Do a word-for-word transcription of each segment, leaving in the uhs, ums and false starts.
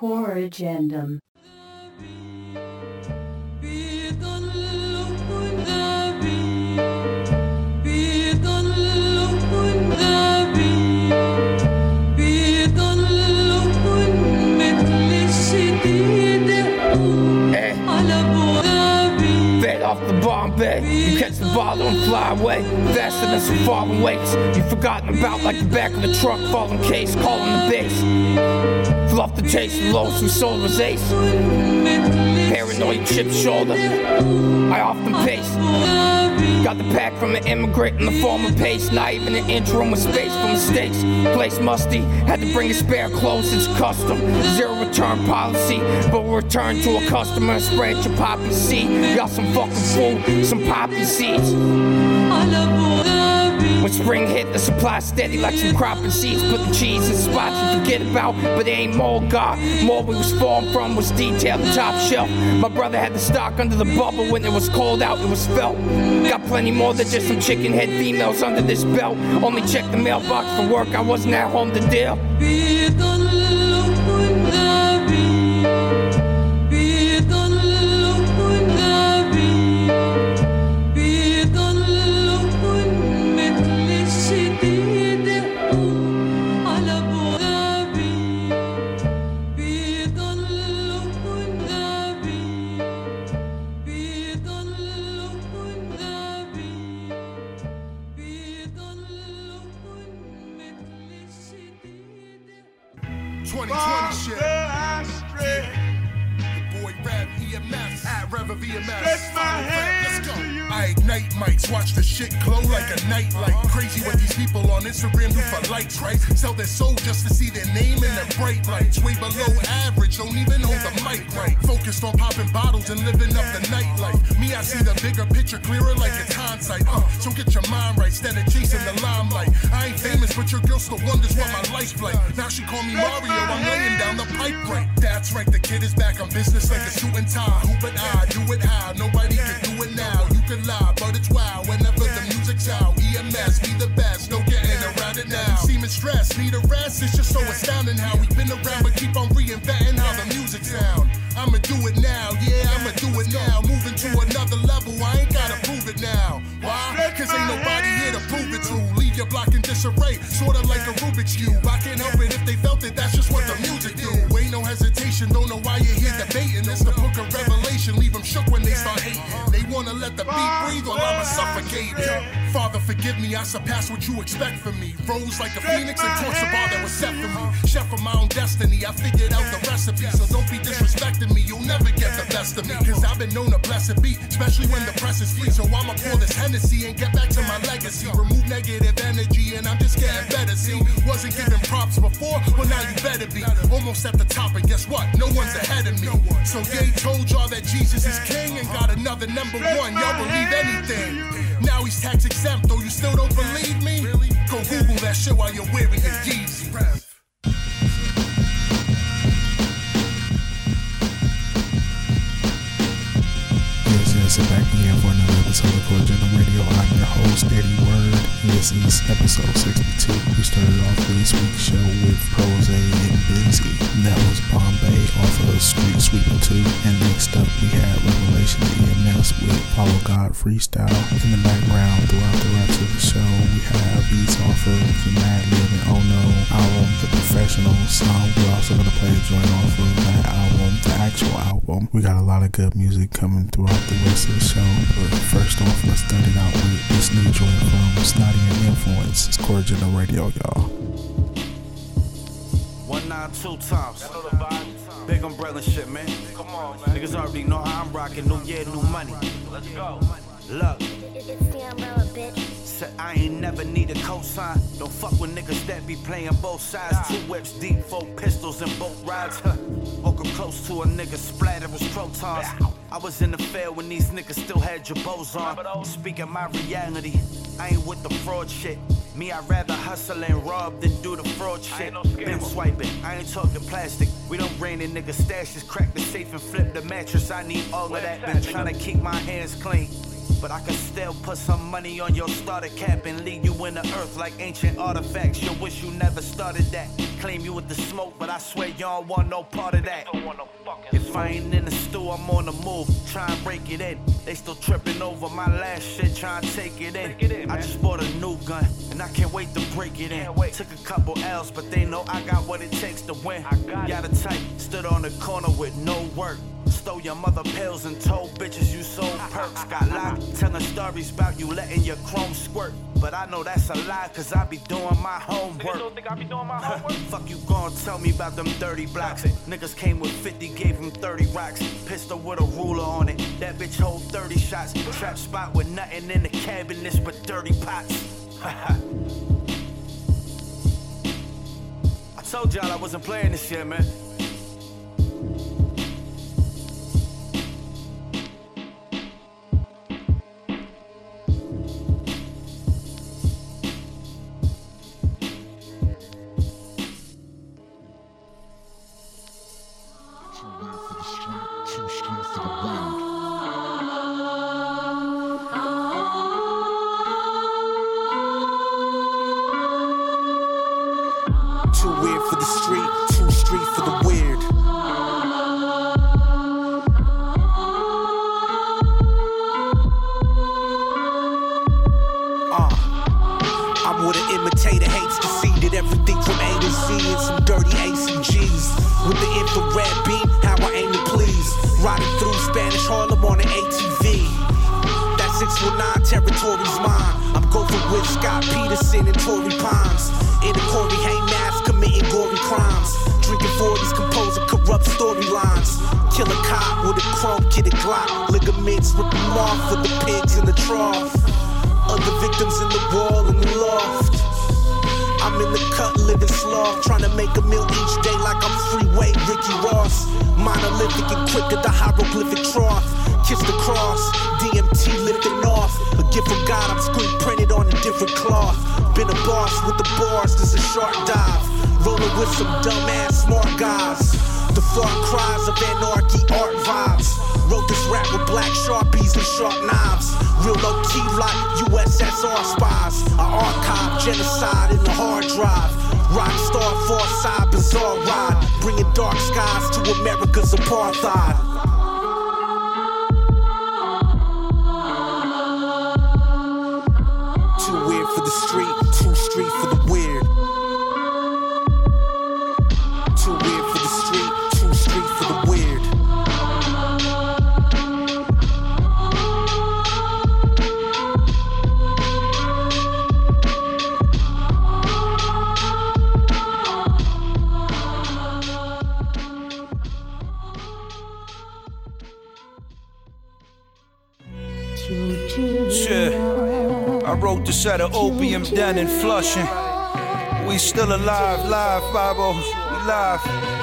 core agendum. Off the Bombay, you catch the bottle and fly away, faster than some falling weights. You've forgotten about like the back of the truck, falling case, calling the base. Fluff the taste, the loathsome soul was ace. Paranoid chip shoulder, I often pace. Got the pack from an immigrant in the form of pace, not even an interim with space for mistakes. Place musty, had to bring a spare clothes, it's custom. Zero return policy, but we'll return to a customer and spread your poppy seed. Got some fucking food, some poppy seeds. When spring hit, the supply steady like some cropping seeds. Put the cheese in spots you forget about, but it ain't more God. More we was falling from was detailed and top shelf. My brother had the stock under the bubble when it was cold out, it was felt. Got plenty more than just some chicken head females under this belt. Only check the mailbox for work, I wasn't at home to deal. Watch the shit glow like a nightlight. Crazy what these people on Instagram do for likes, right? Sell their soul just to see their name in the bright lights. Way below average, don't even hold the mic right. Focused on popping bottles and living up the nightlife. Me, I see the bigger picture clearer like it's hindsight. Uh, so get your mind right, instead of chasing the limelight. I ain't famous, but your girl still wonders what my life's like. Now she call me Mario, I'm laying down the pipe right. That's right, the kid is back on business like a suit and tie. Who but I, do it how, nobody can do it now. You can lie, but it's wow, whenever the music's out, E M S, be the best, no getting around it now. Seeming stressed, need a rest, it's just so astounding how we've been around, but keep on reinventing how the music sound. I'ma do it now, yeah, I'ma do it now. Moving to another level, I ain't gotta prove it now. Why? Cause ain't nobody here to prove it to. Leave your block in disarray, sorta like a Rubik's Cube. I can't help it if they felt it, that's just what the music do. Ain't no hesitation, don't know why you're here debating. It's the book of Revelation, leave them shook when they start hating. They wanna let the beat breathe while I'ma suffocate. Father, forgive me, I surpass what you expect from me. Rose like a phoenix and torch the bar that was set for me. Chef of my own destiny, I figured out the recipe. So don't be disrespecting me, you'll never get the best of me. Cause I've been known to bless a beat, especially when the press is free. So I'ma pour this Hennessy and get back to my legacy. Remove negative energy and I'm just getting better, see. Wasn't giving props before, well now you better be. Almost at the top and guess what? No one's ahead of me. So they told y'all that Jesus is king and got another number one. Y'all believe anything. Now he's tax exempt, though you still don't believe me? Really? Go Google that shit while you're wearing your Yeezy. Yes, yes, and back again for another episode of Cordial Radio. I'm your host, Eddie Word. This is episode sixty-two. We started off this week's show with Jose and Bizzy. That was Bombay off of Street Sweep two. And next up, we had Revelation E M S with Apollo God Freestyle. In the background, throughout the rest of the show, we have beats off of the Mad Living Oh No album, The Professionals. Um, we're also going to play a joint off of that album, the actual album. We got a lot of good music coming throughout the rest of the show. But first off, let's start it out with this new joint from Snotty and Influence. It's Cordial Radio, y'all. One nine two times. Big umbrella shit, man. Come on, niggas already know how I'm rocking. New year, new money. Let's go. Look. It's the umbrella, bitch. Said I ain't never need a cosign. Don't fuck with niggas that be playing both sides. Nah. Two whips deep, four pistols and both rides. Huh. Oka close to a nigga splatter was protons. Bow. I was in the field when these niggas still had your bows on. Speaking my reality, I ain't with the fraud shit. Me, I'd rather hustle and rob than do the fraud shit. No been swiping, I ain't talking plastic. We don't rain in niggas' stashes. Crack the safe and flip the mattress. I need all Where of that. Been trying to keep my hands clean. But I could still put some money on your starter cap and leave you in the earth like ancient artifacts. You wish you never started that. Claim you with the smoke, but I swear you don't want no part of that. If I ain't in the stew, I'm on the move. Try and break it in. They still tripping over my last shit, try and take it in. It in I just bought a new gun, and I can't wait to break it in. Took a couple L's, but they know I got what it takes to win. I got Y'all the type, stood on the corner with no work. Stole your mother pills and told bitches you sold perks. Got locked, telling stories about you letting your chrome squirt. But I know that's a lie, cause I be doing my homework. Niggas don't think I be doing my homework? Fuck you gon' tell me about them dirty blocks. Niggas came with fifty, gave them thirty rocks. Pistol with a ruler on it, that bitch hold thirty shots. Trap spot with nothing in the cabinets but dirty pots. I told y'all I wasn't playing this shit, man. Set of opium down in Flushing. We still alive, live, Bobo. We live,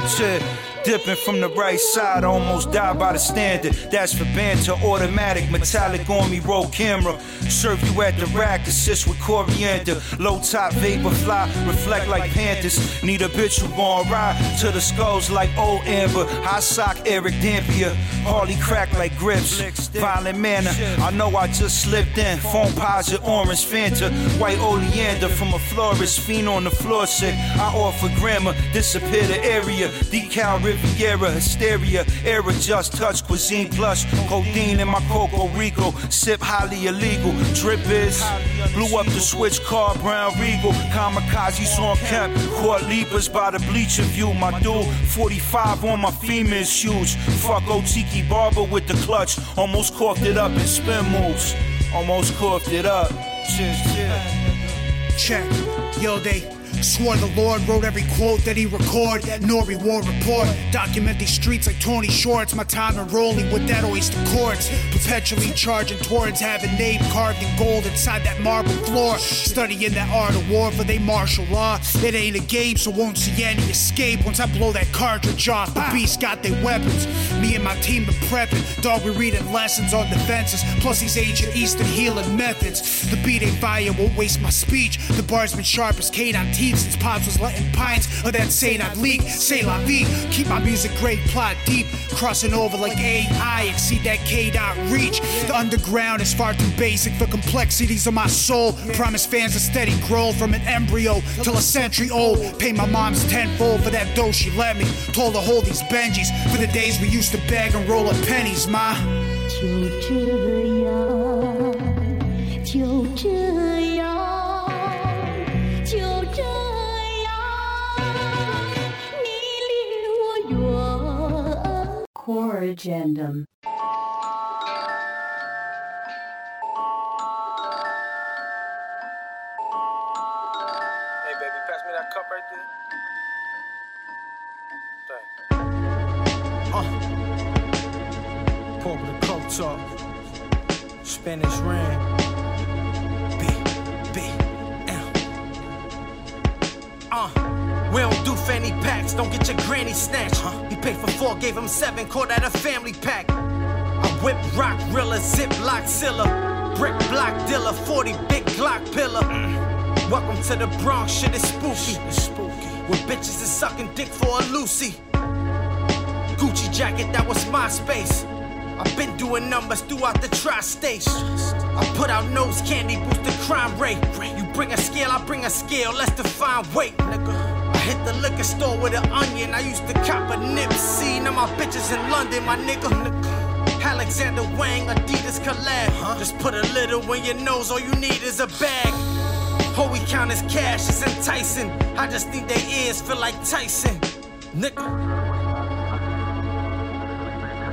shit. Dipping from the right side, almost die by the standard. That's for banter, automatic, metallic on me, roll camera. Serve you at the rack, assist with coriander. Low top, vapor fly, reflect like panthers. Need a bitch who gon' ride to the skulls like old Amber. High sock, Eric Dampier. Harley crack like grips. Violent manner, I know I just slipped in. Phone posit, orange Fanta. White oleander from a florist. Fiend on the floor sick. I offer grammar, disappear the area. Decal Riviera, hysteria. Era just touch, cuisine plush. Codeine in my Coco Rico. Sip highly illegal. Drip is blew up the switch car, brown regal. Kamikazes on camp, caught leapers by the bleacher view. My dude, forty-five on my female shoes. Fuck old Tiki Barber with the clutch. Almost corked it up in spin moves. Almost corked it up. Check, yo, they swore the Lord, wrote every quote that he record, Nori War Report. Document these streets like Tony Shorts. My time in Rolly with that oyster courts. Perpetually charging towards having name carved in gold inside that marble floor. Studying that art of war for they martial law. It ain't a game, so won't see any escape. Once I blow that cartridge off, the beast got their weapons. Me and my team been prepping. Dog, we reading lessons on defenses. Plus these ancient eastern healing methods. The beat ain't fire, won't waste my speech. The bar's been sharp as canine teeth. deeds. These pods was letting pines of that say not leak. Say la vie. Keep my music great, plot deep. Crossing over like A I, exceed that K dot reach. The underground is far too basic for complexities of my soul. Promise fans a steady grow from an embryo till a century old. Pay my mom's tenfold for that dough she lent me. Told her hold these Benjis for the days we used to beg and roll up pennies, ma. Core Agendum. Spanish ring. B, B, L. Uh, we don't do fanny packs, don't get your granny snatched. Huh? He paid for four, gave him seven, called that a family pack. I whip rock, rilla, zip lock, zilla. Brick block, dealer, forty, big Glock pillar. Mm. Welcome to the Bronx, shit is spooky. Shit is spooky. Where bitches is sucking dick for a Lucy. Gucci jacket, that was my space. I've been doing numbers throughout the tri-state. I put out nose candy, boost the crime rate. You bring a scale, I bring a scale, let's define weight. I hit the liquor store with an onion. I used to cop a Nipsey, now my bitches in London, my nigga. Alexander Wang, Adidas collab. Just put a little in your nose, all you need is a bag. Holy count is cash, it's enticing. I just think their ears feel like Tyson, nigga.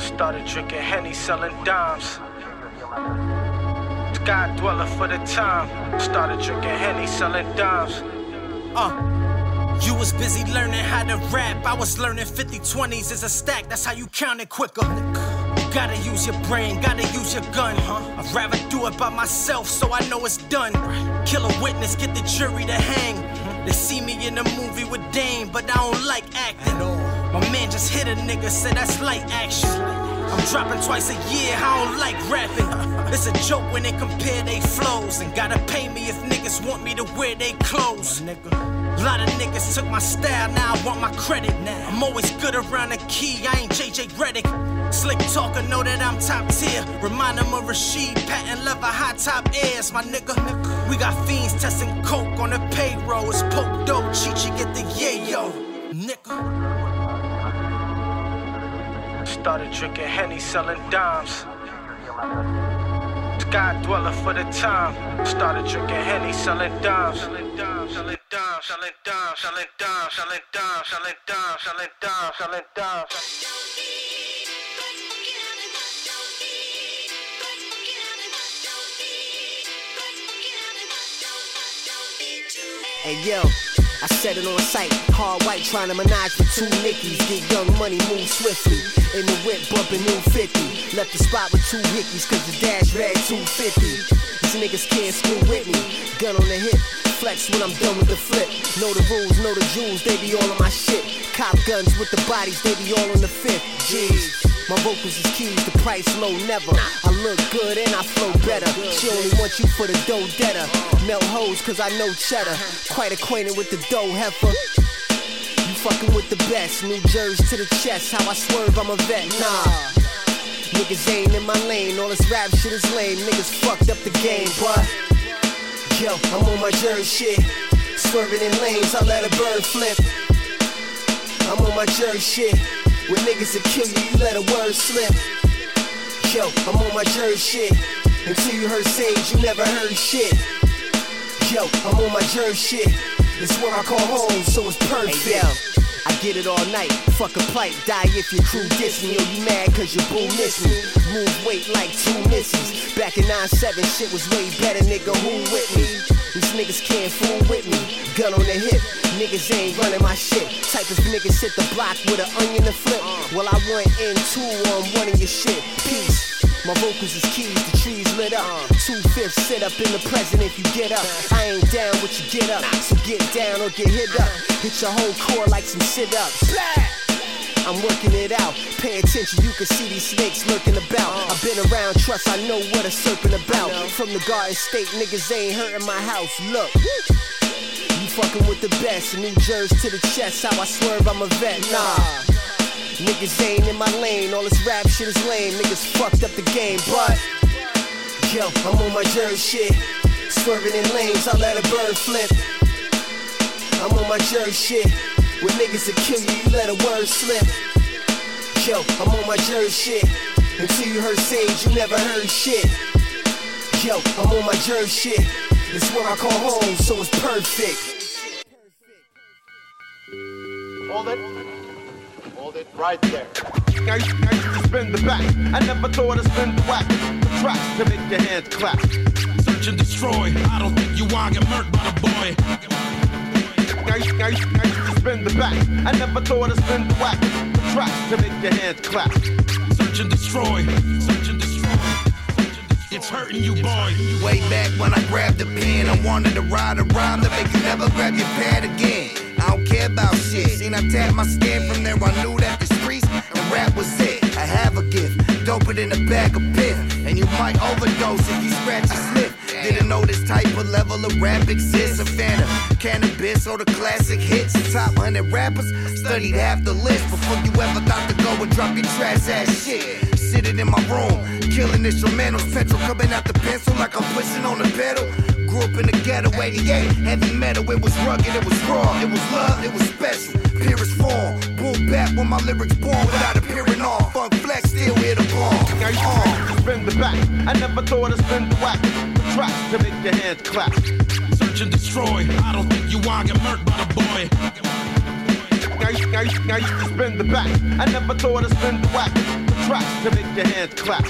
Started drinking Henny, selling dimes. Sky dweller for the time. Started drinking Henny, selling dimes. Uh, you was busy learning how to rap. I was learning fifty twenties is a stack. That's how you count it quicker. You gotta use your brain, gotta use your gun. Huh? I'd rather do it by myself so I know it's done. Kill a witness, get the jury to hang. They see me in a movie with Dame, but I don't like acting. My man just hit a nigga, said that's light action. I'm dropping twice a year, I don't like rapping. It's a joke when they compare they flows. And gotta pay me if niggas want me to wear they clothes. A lot of niggas took my style, now I want my credit. I'm always good around the key, I ain't J J Redick. Slick talker, know that I'm top tier. Remind him of Rasheed, patent leather, high top airs, my nigga. We got fiends testing coke on the payroll. It's poke dough, Chichi get the yayo, nigga. Started drinking Henny, selling dimes. Sky dweller for the time. Started drinking Henny, selling dimes. Selling dimes, selling dimes, selling dimes, selling dimes, selling dimes, selling dimes, selling dimes, selling dimes. Hey yo. I set it on sight, hard white, trying to menage with two Nickies. Get young money, move swiftly. In the whip, bumping new fifty. Left the spot with two hickeys, cause the dash read two fifty. These niggas can't screw with me. Gun on the hip, flex when I'm done with the flip. Know the rules, know the jewels, they be all on my shit. Cop guns with the bodies, they be all on the fifth. Jeez. My vocals is keys, the price low, never. I look good and I flow better. She only wants you for the dough debtor. Melt hoes cause I know cheddar. Quite acquainted with the dough heifer. You fucking with the best. New Jersey to the chest, how I swerve, I'm a vet, nah. Niggas ain't in my lane, all this rap shit is lame. Niggas fucked up the game, but yo, I'm on my Jersey shit. Swerving in lanes, I let a bird flip. I'm on my Jersey shit. When niggas will kill you, you let a word slip. Yo, I'm on my Jersey shit. Until you heard Sage, you never heard shit. Yo, I'm on my Jersey shit. It's where I call home, so it's perfect. Hey, yo. I get it all night, fuck a plight, die if your crew diss me. Yo, you mad cause your boo miss me. Move weight like two misses. Back in nine seven, shit was way better, nigga, who with me? These niggas can't fool with me. Gun on the hip, niggas ain't running my shit. Type of niggas hit the block with an onion to flip. Well, I want in two on one of your shit, peace. My vocals is keys, the trees lit up. Two-fifths sit up in the present if you get up. I ain't down with you get up, so get down or get hit up. Hit your whole core like some sit-ups. I'm working it out, pay attention, you can see these snakes lurking about. I've been around, trust, I know what a serpent about. From the Garden State, niggas ain't hurting my house, look. fucking with the best. New jerseys to the chest, how I swerve, I'm a vet. Nah, niggas ain't in my lane. All this rap shit is lame. Niggas fucked up the game, but yo, I'm on my jerk shit. Swerving in lanes, I let a bird flip. I'm on my jerk shit. With niggas that kill you, you let a word slip. Yo, I'm on my jerk shit. Until you heard Sage, you never heard shit. Yo, I'm on my jerk shit. It's where I call home, so it's perfect. Hold it. Hold it right there. I used to spin the back. I never thought I'd spin the whack. The track to make your hands clap. Search and destroy. I don't think you wanna get murked by the boy. I used to spin the back. I never thought I'd spin the whack. The track to make your hands clap. Search and destroy. Search and destroy. It's hurting you, boy. Way back when I grabbed a pen, I wanted to ride a rhyme that make you never grab your pad again. I don't care about shit. Seen I tap my skin from there, I knew that the streets and rap was it. I have a gift, dope it in a bag of piff, and you might overdose if you scratch your slip. Didn't know this type of level of rap exists. A fan of cannabis or the classic hits. Top one hundred rappers studied half the list before you ever thought to go and drop your trash ass shit. Sitting in my room, killing instrumentals, petrol coming out the pencil like I'm pushing on the pedal. Grew up in the ghetto, eighty-eight, heavy metal, it was rugged, it was raw, it was love, it was special. Purest form, boom back when my lyrics born without appearing on. Funk flex, still hit a bomb. I used to spin the back, I never thought I'd spin the whack. The tracks to make your hands clap. Search and destroy, I don't think you wanna get murked by the boy. I used, I used, I used to spin the back, I never thought I'd spin the whack. Tracks to make your hands clap.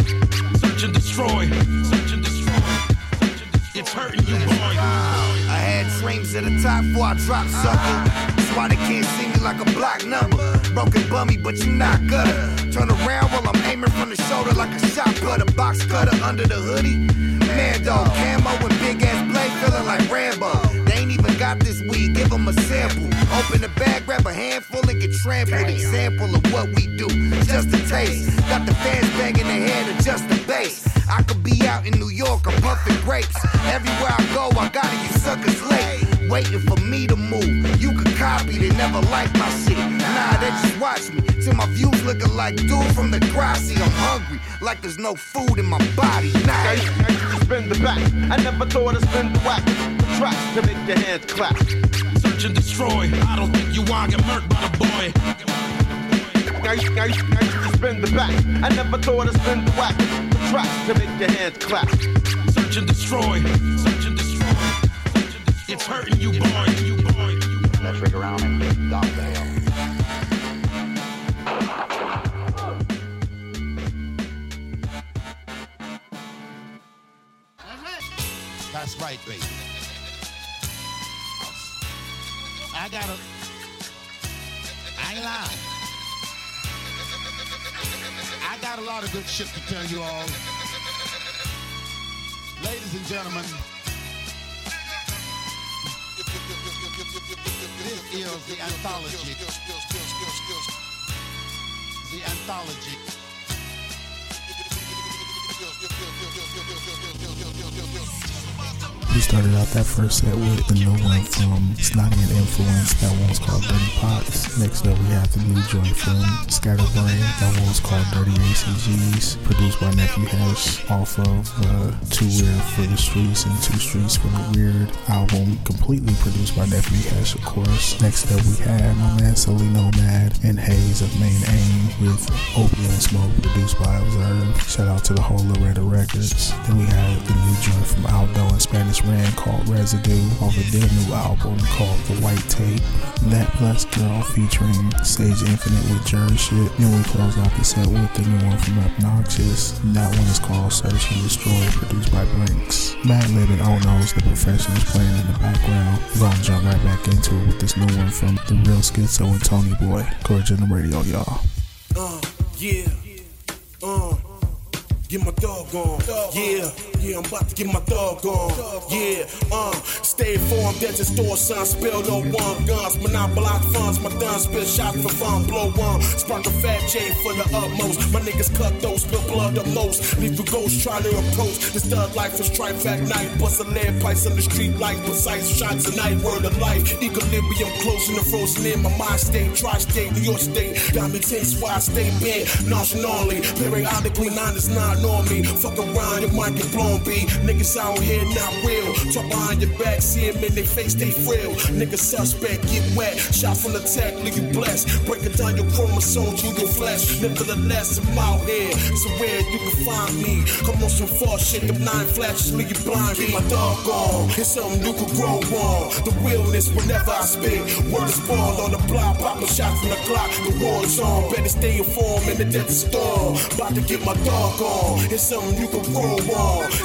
Search and destroy. Search and destroy. Search and destroy. It's hurting you, boy. I had dreams at the top before I dropped something. That's why they can't see me like a block number. Broken bummy, but you not gutter. Turn around while I'm aiming from the shoulder like a shot putter. Box cutter under the hoodie. Man dog camo and big ass blade feeling like Rambo. Even got this weed, give them a sample. Open the bag, grab a handful and get trampled. Damn. Example of what we do, just a taste. Got the fans banging their head to just the bass. I could be out in New York, I'm puffing grapes. Everywhere I go, I gotta get suckers late. Waiting for me to move, you could copy, they never like my shit. Nah, they just watch me, till my views looking like dude from the grassy. I'm hungry, like there's no food in my body. Nah, I used to spin the back, I never thought I'd spin the whack. Tracks to make your hands clap. Search and destroy. I don't think you wanna get murked by the boy. I used, I, used, I used to spin the back. I never thought I'd spin the whack. The tracks to make your hands clap. Search and destroy. Search and destroy. Search and destroy. It's hurting you, boy. You boy. Let's rig around and get down there. That's right, baby. I got a... I ain't lying. I got a lot of good shit to tell you all. Ladies and gentlemen, this is the anthology. The anthology. We started out that first set with the new one from Snotty and Influence, that one's called Dirty Pops. Next up we have the new joint from Scatterbrain, that one's called Dirty A C Gs, produced by Nephew Hess, off of uh, Too Weird for the Streets and Too Streets for the Weird album, completely produced by Nephew Hess, of course. Next up we have my man Solino Nomad and Haze of Main Aim with Opium Smoke, produced by Observe. Shout out to the whole Loretta Records. Then we have the new joint from Aldo and Spanish Ran called Residue over their new album called The White Tape. That plus Girl featuring Sage Infinite with Jerry Shit. Then we close out the set with the new one from Obnoxious. That one is called Search and Destroy, produced by Blinks. Mad Living Oh No's The Professionals playing in the background. We're gonna jump right back into it with this new one from The Real Schizo and Tony Boy. Cordial Radio, y'all. Uh, yeah. Uh, Get my dog on, yeah, yeah, I'm about to get my dog on, yeah, uh, stay informed, that's a store sign, spill no one, guns, monopolize funds, my dun spill shots for fun, blow one, spark a fat chain for the utmost, my niggas cut those, spill blood the most, leave the ghost, try to approach, this thug life is strife at night, bust a lead pipes in the street like precise shots at night, word of life, equilibrium close in the frozen in my mind state, tri-state, New York State, diamond tense, wide state, bent, nonchalantly, periodically, nine is nine, on me, fuck around, your mind get blown, B. Niggas out here not real. Talk behind your back, see them in their face, they frail. Niggas suspect, get wet. Shot from the tech, leave you blessed. Breaking down your chromosomes, you your flesh. Nevertheless, I'm out here. So where you can find me? Come on, some far shit, them nine flashes, leave you blind. Get my dog on, it's something you can grow on. The realness, whenever I spit, word is born on the block, popping shots from the clock. The war is on, better stay informed in the death storm. About to get my dog on. It's something you can grow on.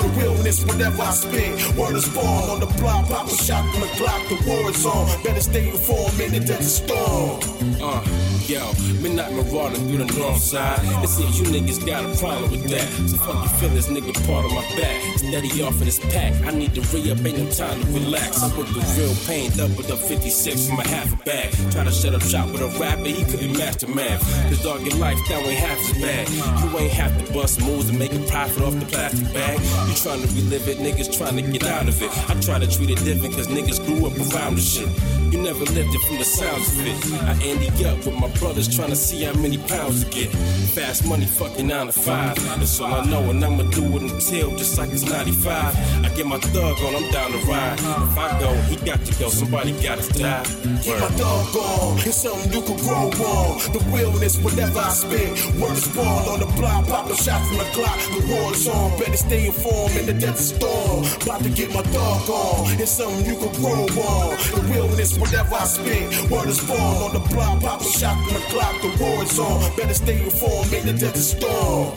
The realness whenever I spit. Word is born on the block. Pop a shot from the Glock. The war is on. Better stay informed. Minute that's a storm. Uh, yo, midnight marauding through the north side. It seems you niggas got a problem with that. So fuck your feelings, nigga. Part of my back. Steady off of this pack. I need to re-up. Ain't no time to relax. I worked with real pain. Doubled up fifty-six from a half a bag. Try to shut up shop with a rapper. He couldn't master math. Cause dog your life that ain't half as bad. You ain't have to bust moves to make a profit off the plastic bag. You trying to relive it, niggas trying to get out of it. I try to treat it different cause niggas grew up around the shit. You never lived it from the sounds of it. I ended up with my brothers trying to see how many pounds to get. Fast money fucking nine to five. That's all I know and I'ma do it until just like it's ninety-five. I get my thug on, I'm down to ride. If I go, he got to go, somebody gotta die. Get my thug on, it's something you can grow on. The realness whenever I spit. Word is born on the block, pop a shot from the clock, the war is on, better stay informed in the death storm, about to get my dog on, it's something you can grow on, the realness whenever I spit, word is born on the block, pop a shot from the clock, the war is on, better stay informed in the death storm.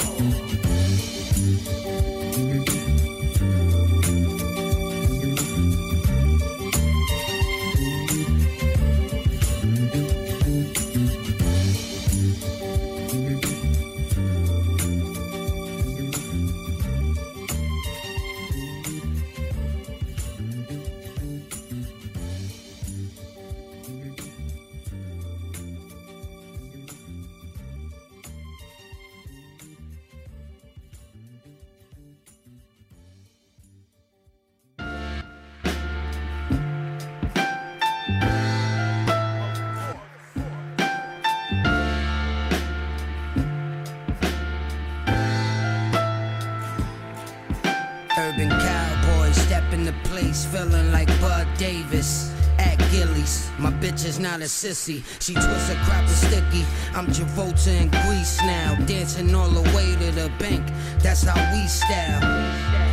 Not a sissy, she twists a crop of sticky. I'm Travolta in Greece now, dancing all the way to the bank. That's how we style.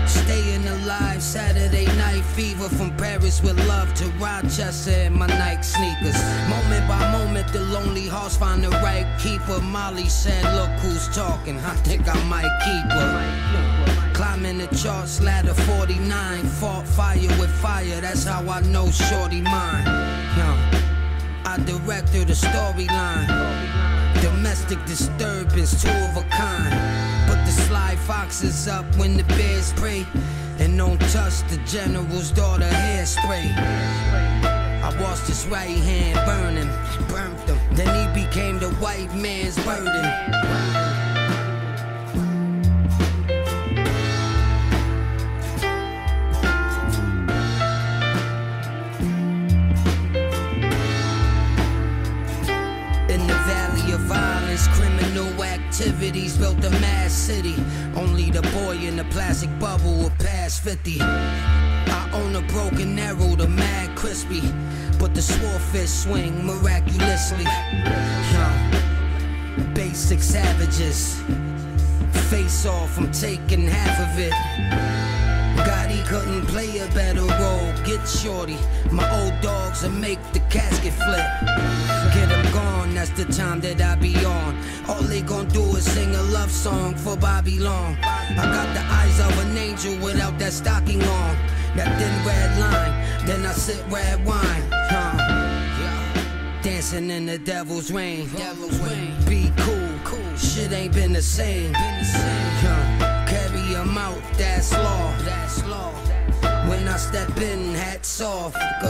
Staying alive, Saturday night fever. From Paris with love to Rochester in my Nike sneakers. Moment by moment, the lonely hearts find the right keeper. Molly said, look who's talking, I think I might keep her. Climbing the charts, ladder forty-nine. Fought fire with fire, that's how I know shorty mine. Huh. I directed the storyline. Domestic disturbance, two of a kind. Put the sly foxes up when the bears prey, and don't touch the general's daughter hairspray. I watched his right hand burn him, burnt him. Then he became the white man's burden. Criminal activities built a mad city. Only the boy in the plastic bubble will pass fifty. I own a broken arrow, the mad crispy, but the swordfish swing miraculously. Huh. Basic savages face off, I'm taking half of it. God, he couldn't play a better role. Get shorty, my old dogs, and make the casket flip. Get him gone. That's the time that I be on. All they gon' do is sing a love song for Bobby Long. I got the eyes of an angel without that stocking on. That thin red line, then I sip red wine. Huh. Dancing in the devil's rain. Devil's rain. Be cool, cool. Shit ain't been the same. Been the same. Huh. I'm out, that's law. That's law. When I step in, hats off. Go.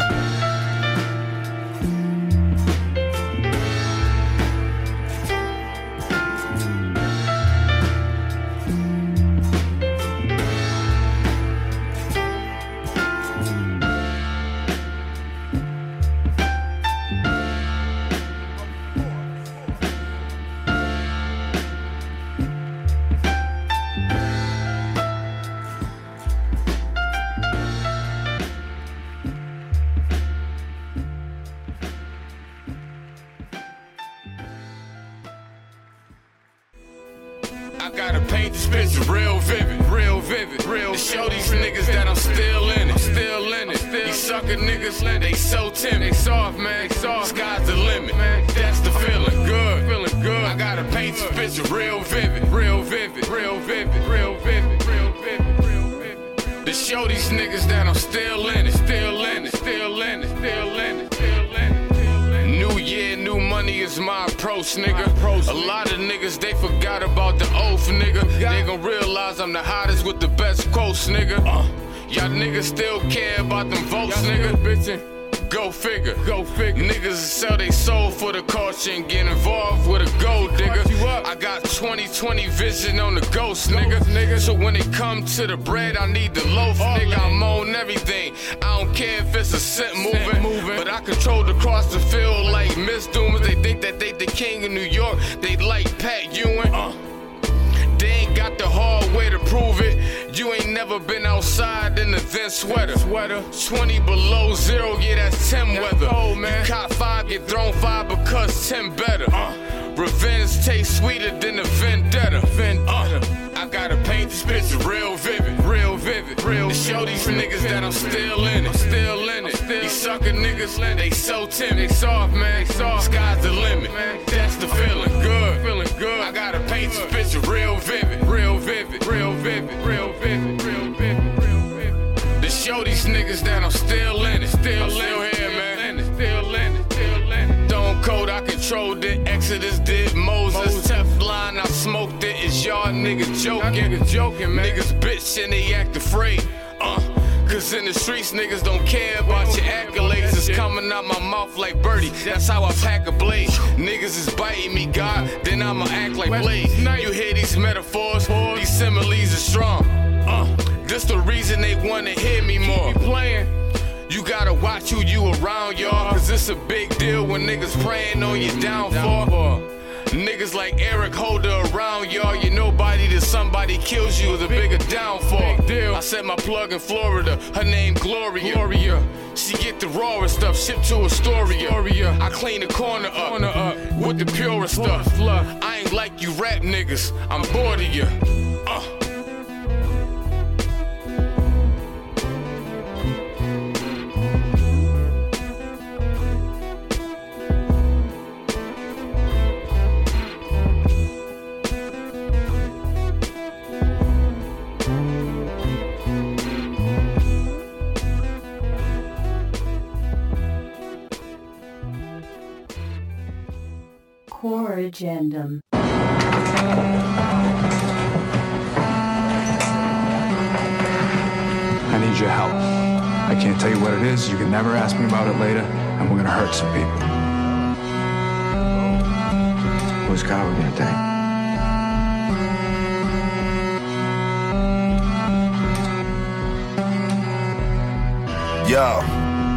Real vivid, real vivid, real. To show these niggas that I'm still in it, still in it. These sucker niggas, they so timid, they soft, man, they soft. Sky's the limit, man. That's the feeling, good, feeling good. I gotta paint this picture real vivid, real vivid, real vivid, real vivid, real vivid, real vivid. To show these niggas that I'm still in it, still in it, still in it, still in it, still in it. New year, new money is my approach, nigga. A lot of niggas, they forgot about the oath, nigga. They gon' realize I'm the hottest with the best quotes, nigga. uh, Y'all niggas still care about them votes, nigga. Bitchin', go figure, go figure. Niggas sell they soul for the culture and get involved with a gold digger. I got twenty twenty vision on the ghost, nigga. nigga. So when it come to the bread, I need the loaf, nigga. I'm on everything. I don't care if it's a cent moving, moving. But I control the cross the field like Miss Doomer. They think that they the king of New York. They like Pat Ewing. Uh. They ain't got the hard way to prove it. You ain't never been outside in a thin sweater. Sweater. twenty below zero, yeah, that's ten weather. Oh man, you caught five, get thrown five because ten better. Uh. Revenge tastes sweeter than a vendetta. vendetta. Uh, I gotta paint this picture real vivid, real vivid, real. To show these niggas that I'm still in it, still in it. These sucker niggas, they so timid, they soft, man, they soft. Sky's the limit, that's the feeling, good, feeling good. I gotta paint this picture real vivid, real vivid, real vivid, real vivid, real vivid, real vivid. To show these niggas that I'm still in it, still in here, man, still in it. Code I controlled it, Exodus did Moses. Moses. Teflon, I smoked it, it's y'all niggas joking. Niggas joking, man. Niggas bitch and they act afraid. Uh, cause in the streets, niggas don't care about don't your care accolades. About it's shit. Coming out my mouth like Birdie, that's how I pack a blade. Niggas is biting me, God, then I'ma act like Blade. You hear these metaphors, these similes are strong. Uh, this the reason they wanna hear me more. Keep playing. You gotta watch who you around, y'all, cause it's a big deal when niggas praying on your downfall. Niggas like Eric Holder around, y'all. You nobody till somebody kills you is a bigger downfall. Big deal. I set my plug in Florida, her name Gloria. Gloria. She get the rawest stuff, shipped to Astoria. Gloria. I clean the corner up, corner up with the purest stuff. I ain't like you rap niggas, I'm bored of you. Uh. Core agendum. I need your help. I can't tell you what it is. You can never ask me about it later, and we're gonna hurt some people. Whose car are we gonna take? Yo.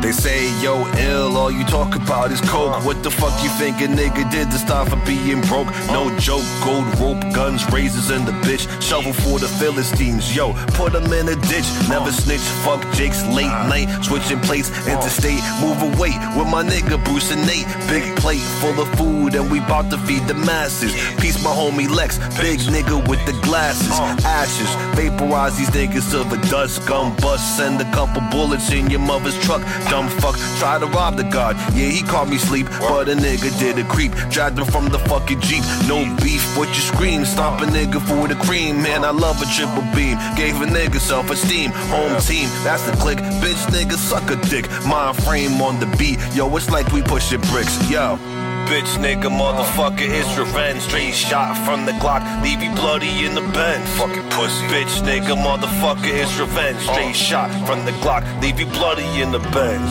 They say, yo, ill, all you talk about is coke. What the fuck you think a nigga did to stop for being broke? No joke, gold rope, guns, razors, and the bitch. Shovel for the Philistines, yo, put them in a ditch. Never snitch, fuck Jake's late night. Switching plates, interstate, move away with my nigga Bruce and Nate. Big plate full of food and we bout to feed the masses. Peace my homie Lex, big nigga with the glasses. Ashes, vaporize these niggas till the dust gum bust. Send a couple bullets in your mother's truck. Dumb fuck, try to rob the guard. Yeah, he caught me sleep, but a nigga did a creep. Dragged him from the fucking Jeep. No beef, what you scream? Stomp a nigga for the cream. Man, I love a triple beam. Gave a nigga self-esteem. Home team, that's the click. Bitch, nigga, suck a dick. Mind frame on the beat. Yo, it's like we pushing bricks. Yo. bitch nigga, motherfucker, it's revenge. Straight shot from the Glock, leave you bloody in the bench. Fucking pussy. Bitch nigga, motherfucker, it's revenge. Straight shot from the Glock, leave you bloody in the bench.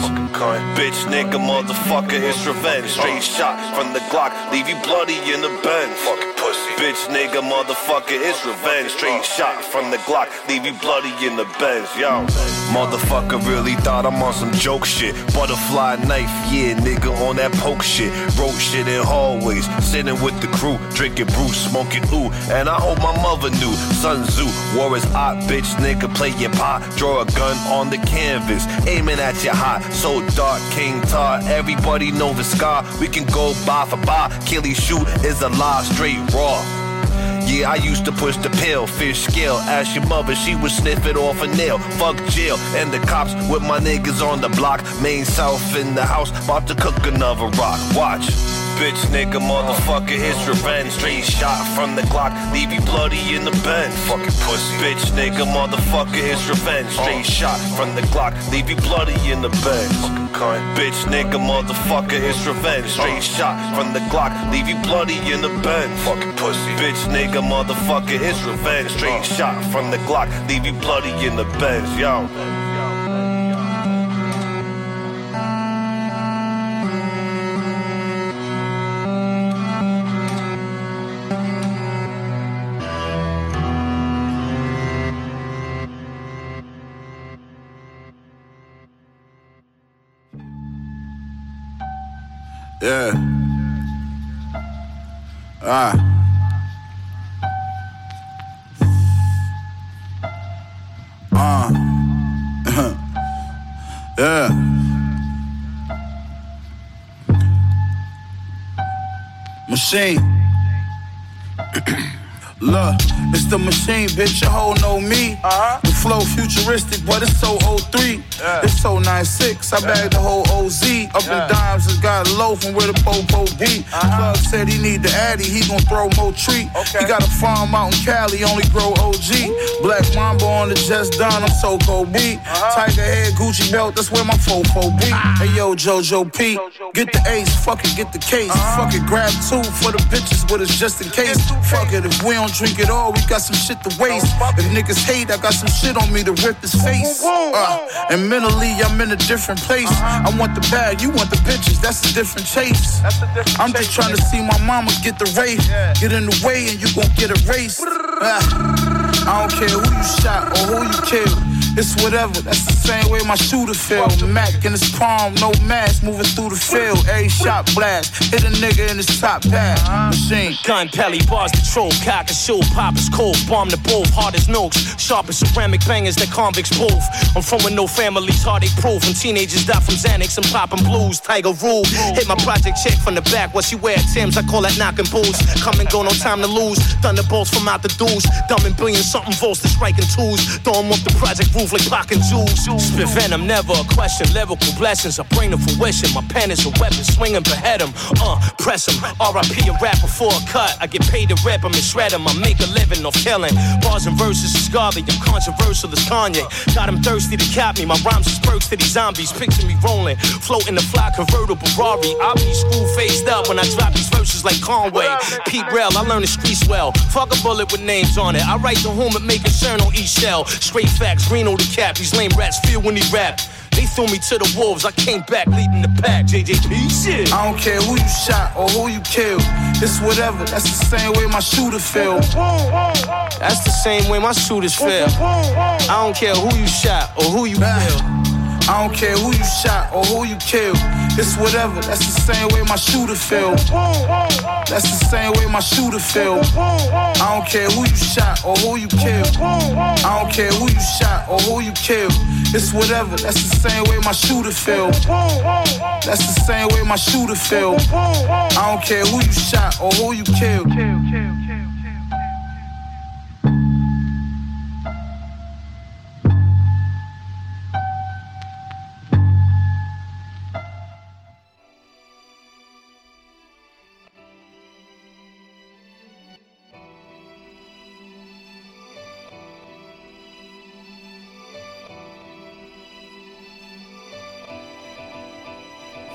Bitch nigga, motherfucker, it's revenge. Straight shot from the Glock, leave you bloody in the bench. Fucking pussy. Bitch nigga, motherfucker, it's revenge. Straight shot from the Glock, leave you bloody in the bench. Yo, motherfucker really thought I'm on some joke shit. Butterfly knife, yeah nigga, on that poke shit. Road shit in hallways, sitting with the crew, drinking brew, smoking ooh. And I hope my mother knew Sun Tzu wore his eye. Bitch nigga, play your pie, draw a gun on the canvas, aiming at your high. So dark, King Tar, everybody know the scar. We can go buy for buy, Killy Shoot is a lie, straight raw. Yeah, I used to push the pill, fish scale. Ask your mother, she would sniff it off a nail. Fuck jail and the cops with my niggas on the block. Main South in the house, about to cook another rock. Watch. Bitch nigga, motherfucker, it's revenge. Straight shot from the Glock, leave you bloody in the bench. Fucking pussy. Bitch nigga, motherfucker, it's revenge. Straight shot from the Glock, leave you bloody in the bench. Bitch nigga, motherfucker, it's revenge. Straight shot from the Glock, leave you bloody in the bench. Fucking pussy. Bitch nigga, motherfucker, it's revenge. Straight shot from the Glock, leave you bloody in the bench. Yo. Yeah. Ah. Ah. Uh. Yeah. Machine. Look, it's the machine, bitch. You whole know me. Uh-huh. The flow futuristic, but it's so oh three. Yeah. It's so ninety-six. I yeah. bagged the whole O Z. Up yeah. in dimes and got low from where the popo be. Uh-huh. Club said he need the Addy. He gon' throw more treat. Okay. He got a farm out in Cali, only grow O G. Ooh. Black Mamba on the Just Don. I'm so Kobe. Uh-huh. Tiger head, Gucci belt. That's where my fofo be. Uh-huh. Hey yo, Jojo P. Jojo get P. the ace. Fuck it, get the case. Uh-huh. Fuck it, grab two for the bitches with us just in case. Fuck it, if we don't drink it all, we got some shit to waste. If niggas hate, I got some shit on me to rip his face. Uh, and mentally, I'm in a different place. Uh-huh. I want the bag, you want the bitches, that's a different chase. A different I'm just trying to see my mama get the race. Yeah. Get in the way and you gon' get erased. I don't care who you shot or who you killed. It's whatever, that's the same way my shooter feel. Mac in his palm, no mask, moving through the field. A shot blast, hit a nigga in his top pad. Machine. Gun belly, bars the troll, cock and shoe, pop is cold, bomb the both, hard as nukes, sharp as ceramic bangers that convicts proof. I'm from with no families, heartache proof, and teenagers die from Xanax and popping blues. Tiger rule, hit my project check from the back, what she wear Tim's, I call that knocking boots. Come and go, no time to lose, thunderbolts from out the dues, dumbing billions, something volts to striking twos, throw them off the project roof. Like Bach and Jews, spit venom, never a question. Lyrical blessings, I bring to fruition. My pen is a weapon, swing and behead him. Uh, press him, R I P a rap before a cut. I get paid to rep him and shred him. I make a living off killing. Bars and verses is garbage, I'm controversial as Kanye. Got him thirsty to cap me, my rhymes is perks to these zombies. Picture me rolling, floating the fly convertible Rari. I'll be school phased up when I drop these verses like Conway. Pete Rell, I learn the streets well. Fuck a bullet with names on it. I write to whom it may concern on each shell. Straight facts, Reno the cap, these lame rats feel when he rap. They threw me to the wolves, I came back leading the pack. J J P shit. I don't care who you shot or who you killed. It's whatever, that's the same way my shooter feel. That's the same way my shooters feel. I don't care who you shot or who you killed. I don't care who you shot or who you killed. It's whatever, that's the same way my shooter feel. That's the same way my shooter feel. I don't care who you shot or who you killed. I don't care who you shot or who you killed. It's whatever, that's the same way my shooter feel. That's the same way my shooter feel. I don't care who you shot or who you killed.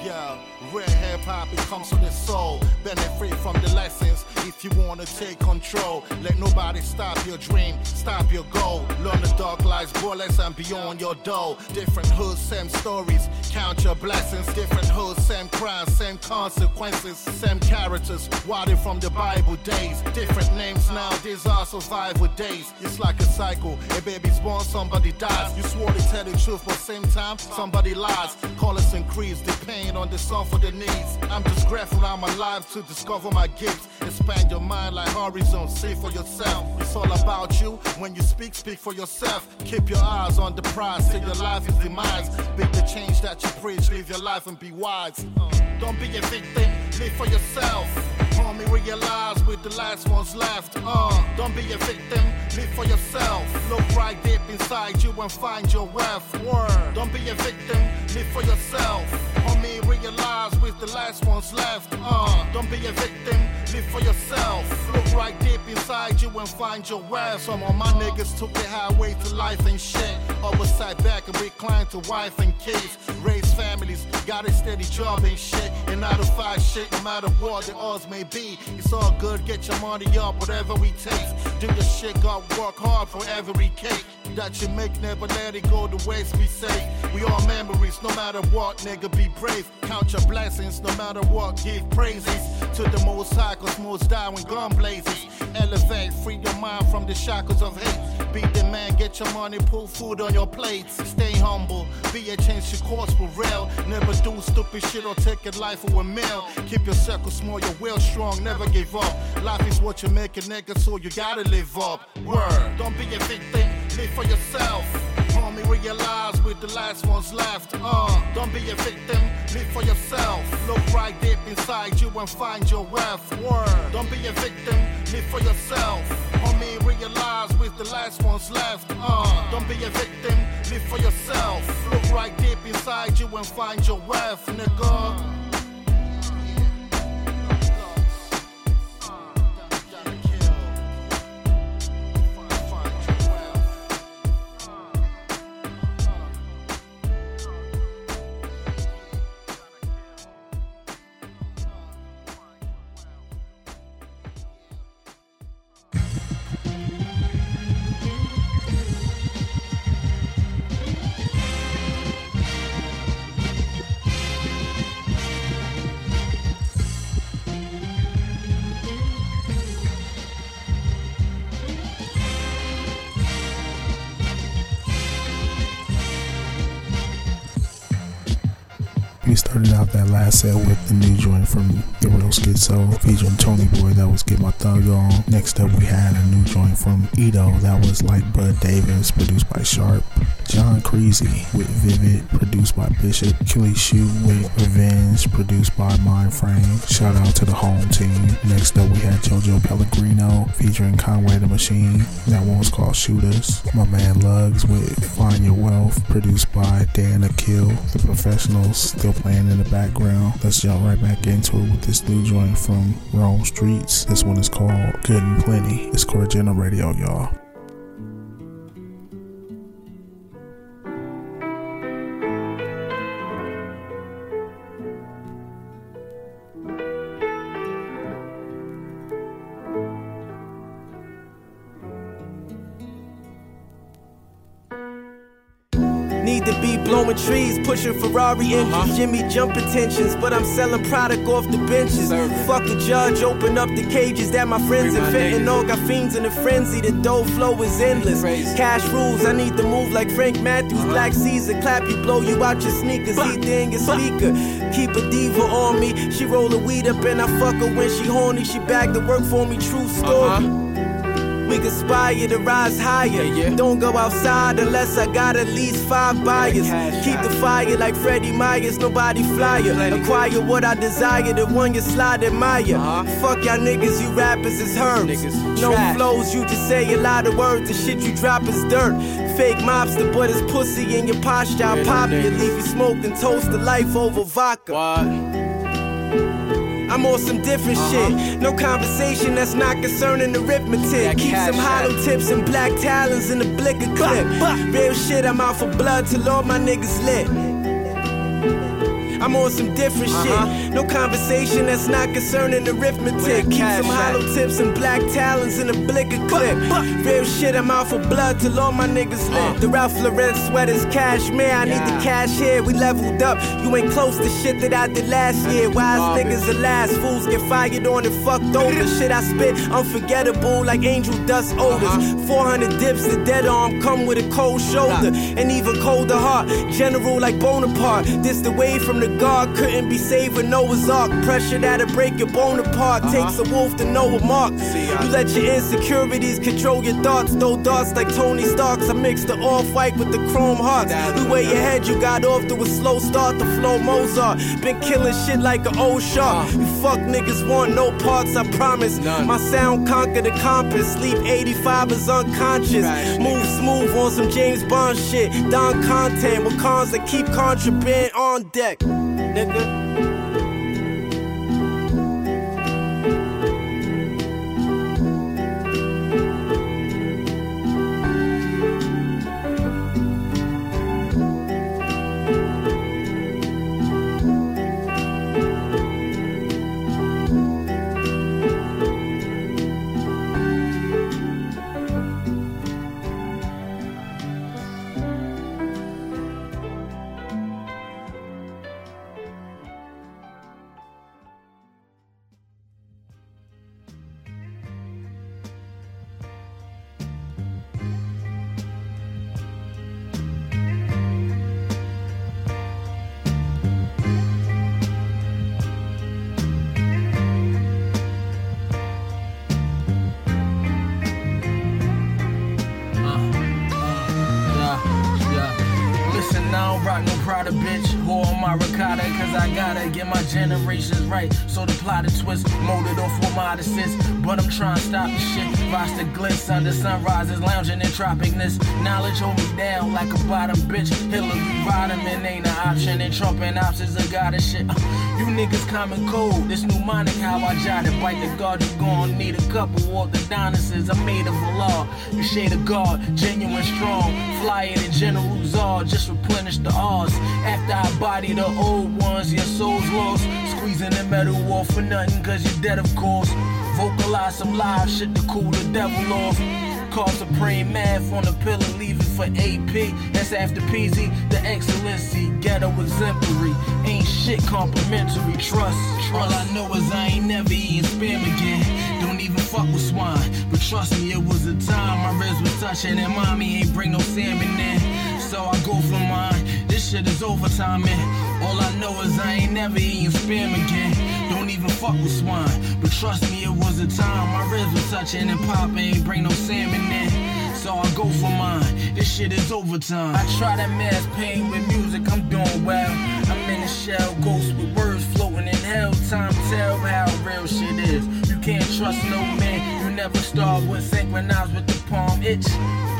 Yeah, real hip hop, it comes from the soul. Benefit from the lessons if you wanna take control. Let nobody stop your dream, stop your goal. Learn the dark lies, bullets, and beyond your dough. Different hoods, same stories, count your blessings. Different hoods, same crimes, same consequences, same characters. Wilding from the Bible days. Different names now, these are survival days. It's like a cycle, a baby's born, somebody dies. You swore to tell the truth, but same time, somebody lies. Colors increase, the pain on the sun for the needs. I'm just grateful I'm alive to discover my gifts. Expand your mind like horizon, see for yourself. It's all about you, when you speak, speak for yourself. Keep your eyes on the prize till your life is demise. Make the change that you preach, live your life and be wise. Don't be a victim, live for yourself. Homie, realize with the last ones left. Uh, don't be a victim, live for yourself. Look right deep inside you and find your worth. Word. Don't be a victim, live for yourself. Homie, realize with the last ones left. Uh, don't be a victim, live for yourself. Look right deep inside you and find your worth. Some of my niggas took the highway to life and shit. Always sat back and reclined to wife and kids. Raised families, got a steady job and shit. And out of five shit, no matter what the odds may be. It's all good, get your money up, whatever we taste. Do the shit, God, work hard for every cake that you make, never let it go to waste, we say. We all memories, no matter what, nigga, be brave. Count your blessings, no matter what, give praises to the most high, cause most die when gun blazes. Elevate, free your mind from the shackles of hate. Be the man, get your money, put food on your plates. Stay humble, be a change to cause for real. Never do stupid shit or take your life for a meal. Keep your circle small, your will strong, never give up. Life is what you make it, nigga, so you gotta live up. Word, don't be a victim, live for yourself. Homie, realize with the last ones left. Uh, don't be a victim, live for yourself. Look right deep inside you and find your worth. Word. Don't be a victim, live for yourself. Homie, realize with the last ones left. Uh, don't be a victim, live for yourself. Look right deep inside you and find your worth, nigga. Started out that last set with the new joint from The Real Skid Soul featuring Tony Boy. That was Get My Thug On. Next up, we had a new joint from Ito. That was Like Bud Davis, produced by Sharp. John Creasy with Vivid, produced by Bishop. Killy Shoot with Revenge, produced by Mindframe. Shout out to the home team. Next up, we had JoJo Pellegrino featuring Conway the Machine. That one was called Shooters. My man Lugs with Find Your Wealth, produced by Dan Akil. The Professionals still playing in the background. Let's jump right back into it with this new joint from Rome Streets. This one is called Good and Plenty. It's Cordial Radio, y'all. Trees pushing Ferrari engines, uh-huh. Jimmy jumping tensions, but I'm selling product off the benches. Serving. Fuck the judge, open up the cages that my friends inventing. All got fiends in a frenzy, the dough flow is endless. Crazy. Cash rules, I need to move like Frank Matthews, uh-huh. Black Caesar, clap you, blow you out your sneakers, eat dang your speaker. Keep a diva on me, she roll a weed up and I fuck her when she horny. She back to work for me, true story. Uh-huh. We conspire to rise higher. Yeah, yeah. Don't go outside unless I got at least five buyers. Keep the fire like Freddie Myers, nobody flyer. Acquire what I desire, the one you slide admire. Uh-huh. Fuck y'all niggas, you rappers is herbs. Niggas, no trash. Flows, you just say a lot of words. The shit you drop is dirt. Fake mobster, but it's pussy in your posture. I'll pop you, leave you smoking toast to life over vodka. What? I'm on some different uh-huh. shit. No conversation that's not concerning arithmetic. That keep some hollow that. Tips and black talons in the blicker clip. Bah, bah. Real shit, I'm out for blood till all my niggas lit. I'm on some different uh-huh. shit. No conversation that's not concerning arithmetic. Keep some hollow at. tips and black talons in a blicker clip. But, but. Real shit, I'm out for blood till all my niggas live. Uh. The Ralph Lauren sweaters, cashmere. I yeah. need the cash here. We leveled up. You ain't close to shit that I did last that's year. Wise morbid. Niggas are last. Fools get fired on and fucked over. Shit I spit unforgettable like angel dust odors. Uh-huh. four hundred dips, the dead arm come with a cold shoulder. Nah. And even colder heart. General like Bonaparte. This the wave from the guard. Couldn't be saved with Noah's Ark. Pressure that'll break your bone apart. Uh-huh. Takes a wolf to know a mark. See, you let your insecurities control your thoughts. Throw darts like Tony Stark's. I mix the off-white with the chrome hearts. You wear your head, you got off to a slow start. The flow Mozart. Been killing shit like an old shark. Uh-huh. You fuck niggas want no parts, I promise. None. My sound conquer the compass. Sleep eighty-five is unconscious. Right. Move smooth on some James Bond shit. Don content with cons that keep contraband on deck. Nigga. Generations right, so the plot a twist, molded off with my assist. But I'm trying to stop the shit. Watch the glitz under sunrises, lounging in tropicness. Knowledge hold me down like a bottom bitch. Hillary Rodman ain't an option, and Trump and options are goddess shit. You niggas common cold, this mnemonic how I jotted. Bite the guard, you gon' need a couple orthodontists. I'm made of a law, you shade of God, genuine strong. Fly in the general's all, just replenish the odds. After I body the old ones, your soul's lost. Squeezing the metal wall for nothing, cause you're dead of course. Vocalize some live shit to cool the devil off. Call supreme math on the pillar, leave it for A P. That's after P Z, the excellency, ghetto exemplary. Ain't shit complimentary, trust, trust. All I know is I ain't never eating spam again. Don't even fuck with swine, but trust me, it was a time my ribs was touching and mommy ain't bring no salmon in. So I go for mine, this shit is overtime, man. All I know is I ain't never eating spam again. Don't even fuck with swine, but trust me, it was a time my ribs was touching and poppin', ain't bring no salmon in. So I go for mine, this shit is overtime. I try that mass pain with music, I'm doing well. I'm in a shell, ghost with words floating in hell. Time tell how real shit is. You can't trust no man, you never start with synchronized with the palm itch.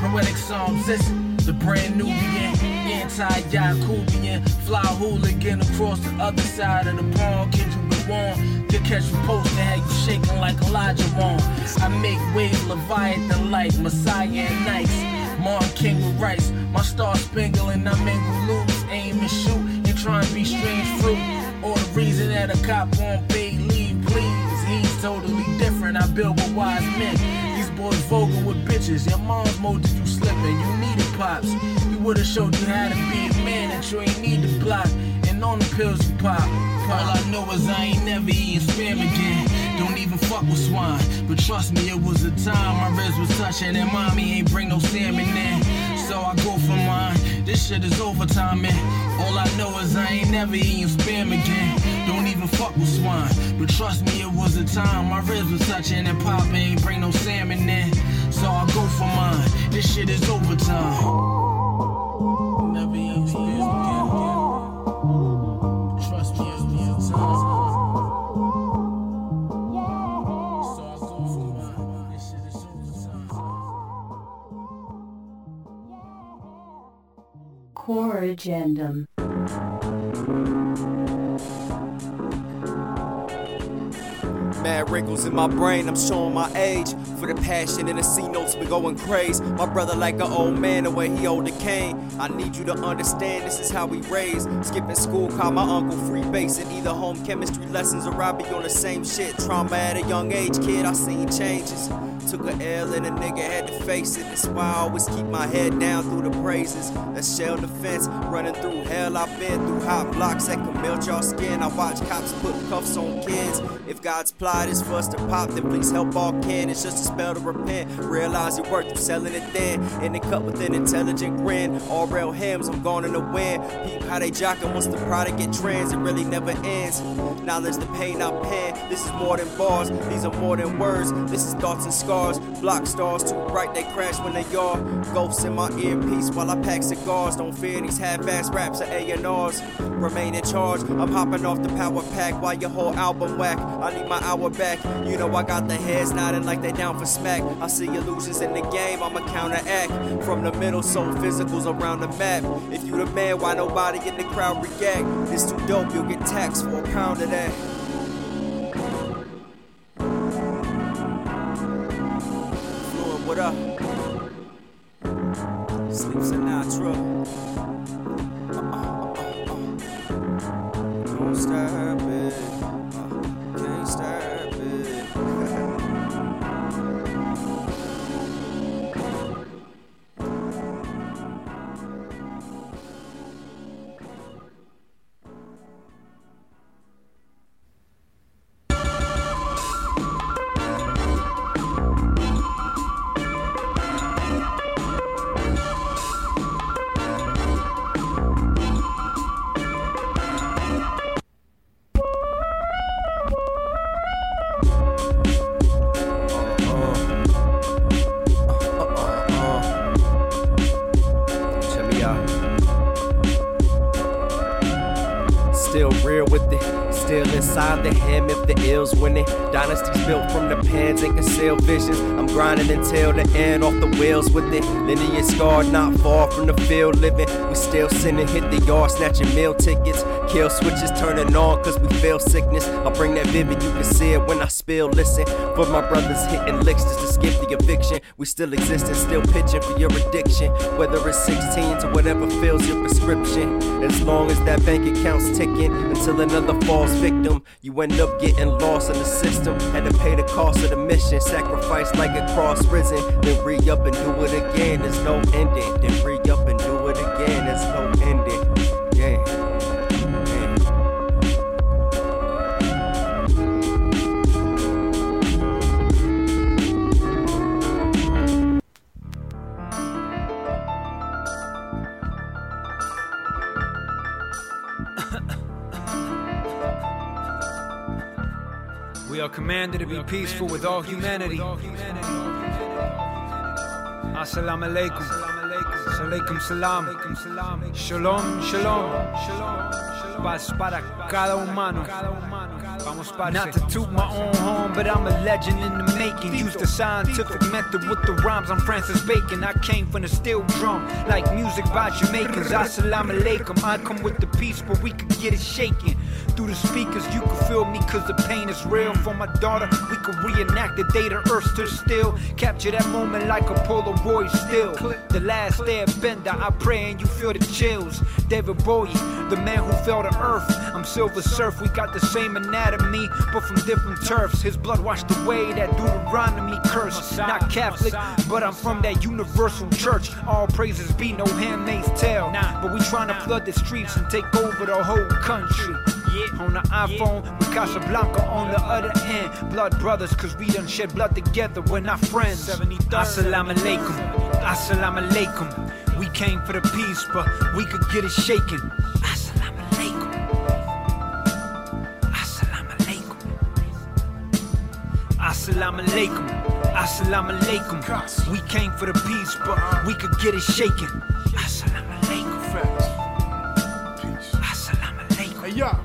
Poetic songs, this the brand new beginning. Anti-Yakubian, fly hooligan across the other side of the pond. Kid, you be warned, could catch you posting, have you shaking like Elijah Wan. I make waves, Leviathan like Messiah and Nikes. Martin King with rice, my star spangling, I'm in loops, aim and shoot, and try and be strange fruit. Or the reason that a cop won't pay leave, please, he's totally different, I build with wise men. These boys vocal with bitches, your mom's molded you slipping, you needed pops. Would've showed you how to be a man that you ain't need to block. And on the pills you pop, pop. All I know is I ain't never eating spam again. Don't even fuck with swine, but trust me, it was a time my ribs was touching and mommy ain't bring no salmon in. So I go for mine, this shit is overtime, man. All I know is I ain't never eating spam again. Don't even fuck with swine, but trust me, it was a time my ribs was touching and pop ain't bring no salmon in. So I go for mine, this shit is overtime. Core agendum. mad wrinkles in my brain. I'm showing my age for the passion and the C notes been going crazy. My brother like an old man the way he hold the cane. I need you to understand this is how we raised. Skipping school, call my uncle free bass, and either home chemistry lessons or I be on the same shit. Trauma at a young age, kid, I seen changes. Took an L and a nigga had to face it. That's why I always keep my head down through the praises. A shell defense, running through hell. I've been through hot blocks that can melt y'all skin. I watch cops put cuffs on kids. If God's plot is for us to pop, then please help all can. It's just a spell to repent. Realize your worth, you selling it then. In the cup with an intelligent grin. All real hymns, I'm gone in the wind. Peep how they jockin' once the product get trends. It really never ends. Knowledge the pain I pen. This is more than bars. These are more than words. This is thoughts and scars. Block stars too bright, they crash when they are. Ghosts in my earpiece while I pack cigars. Don't fear these half-ass raps or A and R's. Remain in charge, I'm hopping off the power pack while your whole album whack. I need my hour back. You know I got the heads nodding like they down for smack. I see illusions in the game, I'ma counteract. From the middle, sold physicals around the map. If you the man, why nobody in the crowd react? It's too dope, you'll get taxed for a pound of that. What up? Sleep Sinatra. Uh, uh, uh, uh. Don't stop it. Uh, can't stop the hem if the ill's winning. Dynasties built from the pans and concealed visions. I'm grinding until the end off the wheels with it. Lineage scarred, not far from the field living. We still sinning, hit the yard, snatching meal tickets. Kill switches turning on cause we feel sickness. I bring that vivid, you can see it when I spill, listen. For my brothers hitting licks just to skip the eviction. We still existing, still pitching for your addiction. Whether it's sixteens or whatever fills your prescription. As long as that bank account's ticking, until another falls victim, you end up getting lost in the system. Had to pay the cost of the mission. Sacrifice like a cross risen. Then re-up and do it again, there's no ending. Then re-up and do it again, there's no ending. Yeah. Commanded to be peaceful with all humanity. Assalamu alaikum. Salam salam. Shalom, shalom. Paz para cada humano. Not to toot my own horn, but I'm a legend in the making. Used the scientific method with the rhymes, I'm Francis Bacon. I came from the steel drum, like music by Jamaicans. Assalamu alaikum, I come with the peace, but we could get it shaking. Through the speakers, you can feel me, cause the pain is real. For my daughter, we could reenact the day the earth stood still. Capture that moment like a Polaroid still. The last day of Bender, I pray and you feel the chills. David Bowie, the man who fell to earth. I'm Silver Surf, we got the same anatomy, but from different turfs. His blood washed away that Deuteronomy curse. Not Catholic, but I'm from that universal church. All praises be, no handmaid's tale. But we tryna flood the streets and take over the whole country. On the iPhone, with Casablanca on the other end. Blood brothers, cause we done shed blood together, we're not friends. Assalamu alaikum, assalamu alaikum. We came for the peace, but we could get it shaken. Assalamu alaikum, assalamu alaikum. Assalamu alaikum, assalamu alaikum. We came for the peace, but we could get it shaken. Assalamu alaikum, peace. Assalamu alaikum. Hey, yeah.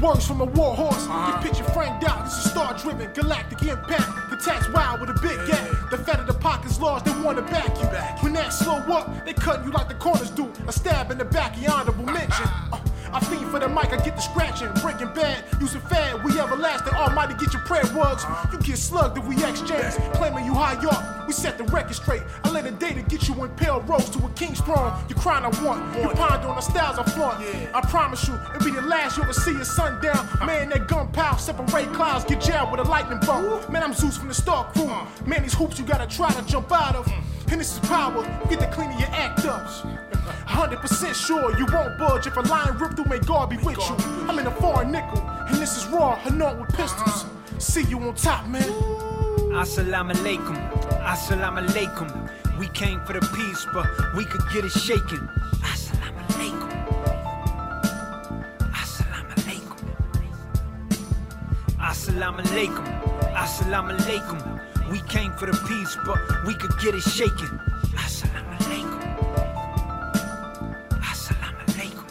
Words from a war horse, uh-huh. Your picture framed out, it's a star-driven, galactic impact. The tax wild with a big gap, the fat of the pocket's large, they want to back you back. When that slow up, they cut you like the corners do, a stab in the back, the honorable mention. Uh, I fiend for the mic, I get the scratching, breaking bad, using fad. We everlasting, almighty get your prayer rugs. You get slugged if we exchange, claiming you high up. We set the record straight. I let a day to get you in pale rose to a king's throne. You're crying, I want. You ponder on the styles I flaunt. I promise you, it'll be the last you'll ever see at sundown. Man, that gun pile, separate clouds, get jailed with a lightning bolt. Man, I'm Zeus from the Star Crew. Man, these hoops you gotta try to jump out of. And this is power, you get to cleaning your act up. one hundred percent sure you won't budge if a lion ripped through, may God be with you. I'm in a foreign nickel, and this is raw, along with pistols. See you on top, man. Assalamu alaikum, assalamu alaikum. We came for the peace, but we could get it shaken. Assalamu alaikum, assalamu alaikum, assalamu alaikum, assalamu alaikum. We came for the peace, but we could get it shaken. Assalamu alaikum. Assalamu alaikum.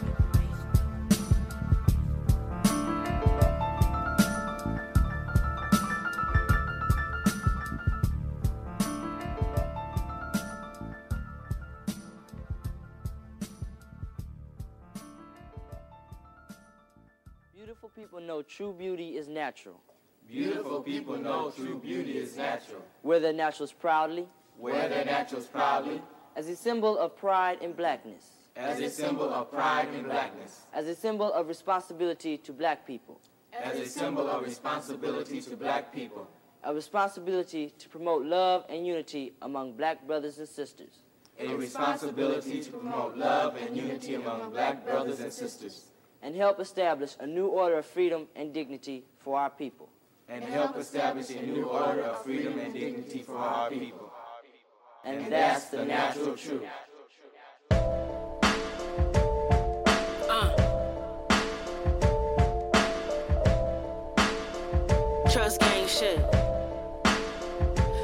Beautiful people know true beauty is natural. Beautiful people know true beauty is natural. Wear their naturals proudly. Wear their naturals proudly. As a symbol of pride and blackness. As a symbol of pride and blackness. As a symbol of responsibility to black people. As a symbol of responsibility to black people. A responsibility to promote love and unity among black brothers and sisters. A responsibility to promote love and unity among black brothers and sisters. And help establish a new order of freedom and dignity for our people. And help establish a new order of freedom and dignity for our people. And that's the natural truth. Uh. Trust gang shit.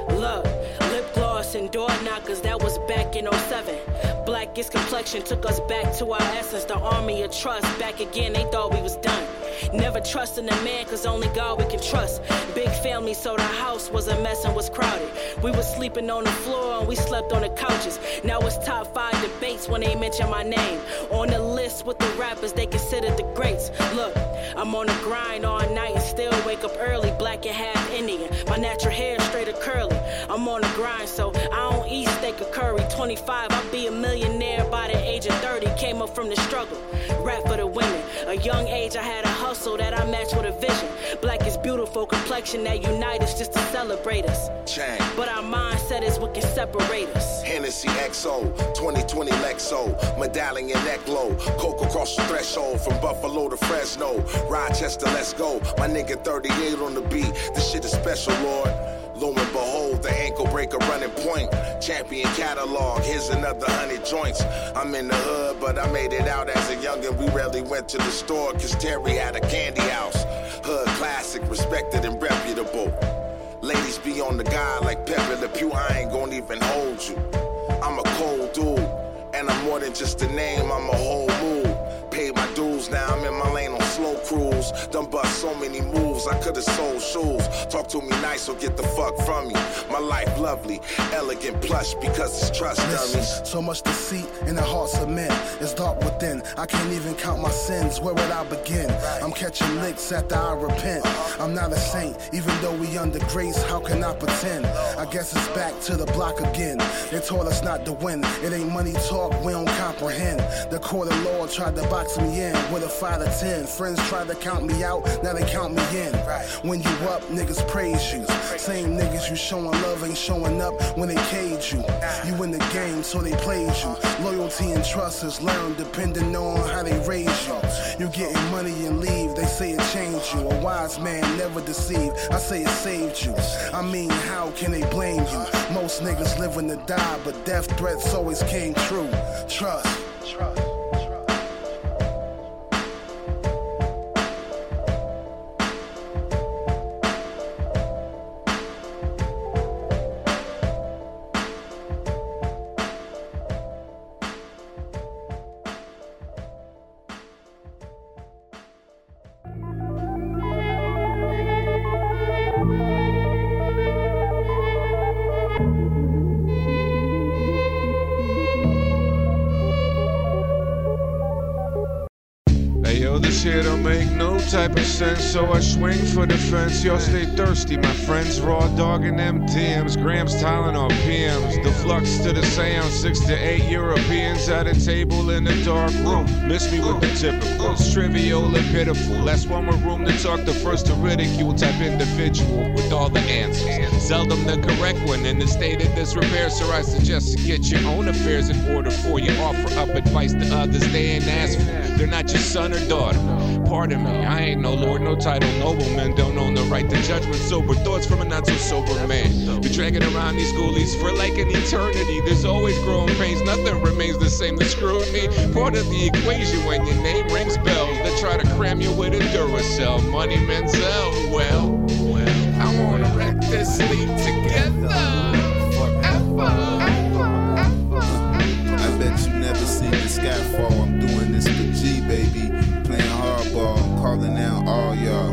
Look, lip gloss and door knockers, that was back in oh seven. Blackest complexion took us back to our essence. The army of trust, back again, they thought we was done. Never trusting a man, cause only God we can trust. Big family, so the house was a mess and was crowded. We was sleeping on the floor and we slept on the couches. Now it's top five debates when they mention my name. On the list with the rappers they considered the greats. Look, I'm on the grind all night and still wake up early. Black and half Indian, my natural hair straight or curly. I'm on the grind, so I don't eat steak or curry. twenty-five, I'll be a millionaire by the age of thirty. Came up from the struggle, rap for the women. A young age I had a hustle that I matched with a vision. Black is beautiful, complexion that unite us just to celebrate us. Chang. But our mindset is what can separate us. Hennessy X O, twenty twenty Lexo, medallion neck low, coke across the threshold from Buffalo to Fresno. Rochester, let's go. My nigga thirty-eight on the beat. This shit is special, Lord. Lo and behold, the ankle breaker running point. Champion catalog, here's another hundred joints. I'm in the hood, but I made it out as a youngin'. We rarely went to the store, cause Terry had a candy house. Hood classic, respected and reputable. Ladies be on the guy like Pepe Le Pew, I ain't gon' even hold you. I'm a cold dude, and I'm more than just a name, I'm a whole mood. Paid my dues, now I'm in my lane on slow cruise. Done bust so many moves, I could've sold shoes. Talk to me nice or get the fuck from me. My life lovely, elegant, plush, because it's trust dummies. So much deceit in the hearts of men. It's dark within, I can't even count my sins. Where would I begin? I'm catching licks after I repent. I'm not a saint, even though we under grace. How can I pretend? I guess it's back to the block again. They taught us not to win. It ain't money talk, we don't comprehend. The court of law tried to box me in with a five to ten. Friends tried to count me out, now they count me in. When you up, niggas praise you. Same niggas you showing love ain't showing up when they cage you. You in the game, so they played you. Loyalty and trust is learned depending on how they raise you. You getting money and leave, they say it changed you. A wise man never deceived, I say it saved you. I mean, how can they blame you? Most niggas living to die, but death threats always came true. Trust. Trust. shit don't make no type of sense, so I swing for the fence. Y'all stay thirsty, my friends. Raw dogging them D Ms, grams, Tylenol, P Ms. The flux to the sound, six to eight Europeans at a table in a dark room. Miss me with the typical, it's trivial and pitiful. Last one with room to talk, the first to ridicule. Type individual with all the answers, seldom the correct one in the state of disrepair. So I suggest you get your own affairs in order for you. Offer up advice to others they ain't asked for. They're not your son or daughter. Pardon me, I ain't no lord, no title, nobleman. Don't own the right to judgment. Sober thoughts from a not so sober man. Been dragging around these ghoulies for like an eternity. There's always growing pains, nothing remains the same. The scrutiny, part of the equation when your name rings bells. They try to cram you with a Duracell. Money Menzel, well, well I wanna wreck this sleep together. Forever. Never seen the sky fall. I'm doing this for G, baby. Playing hardball, I'm calling out all y'all.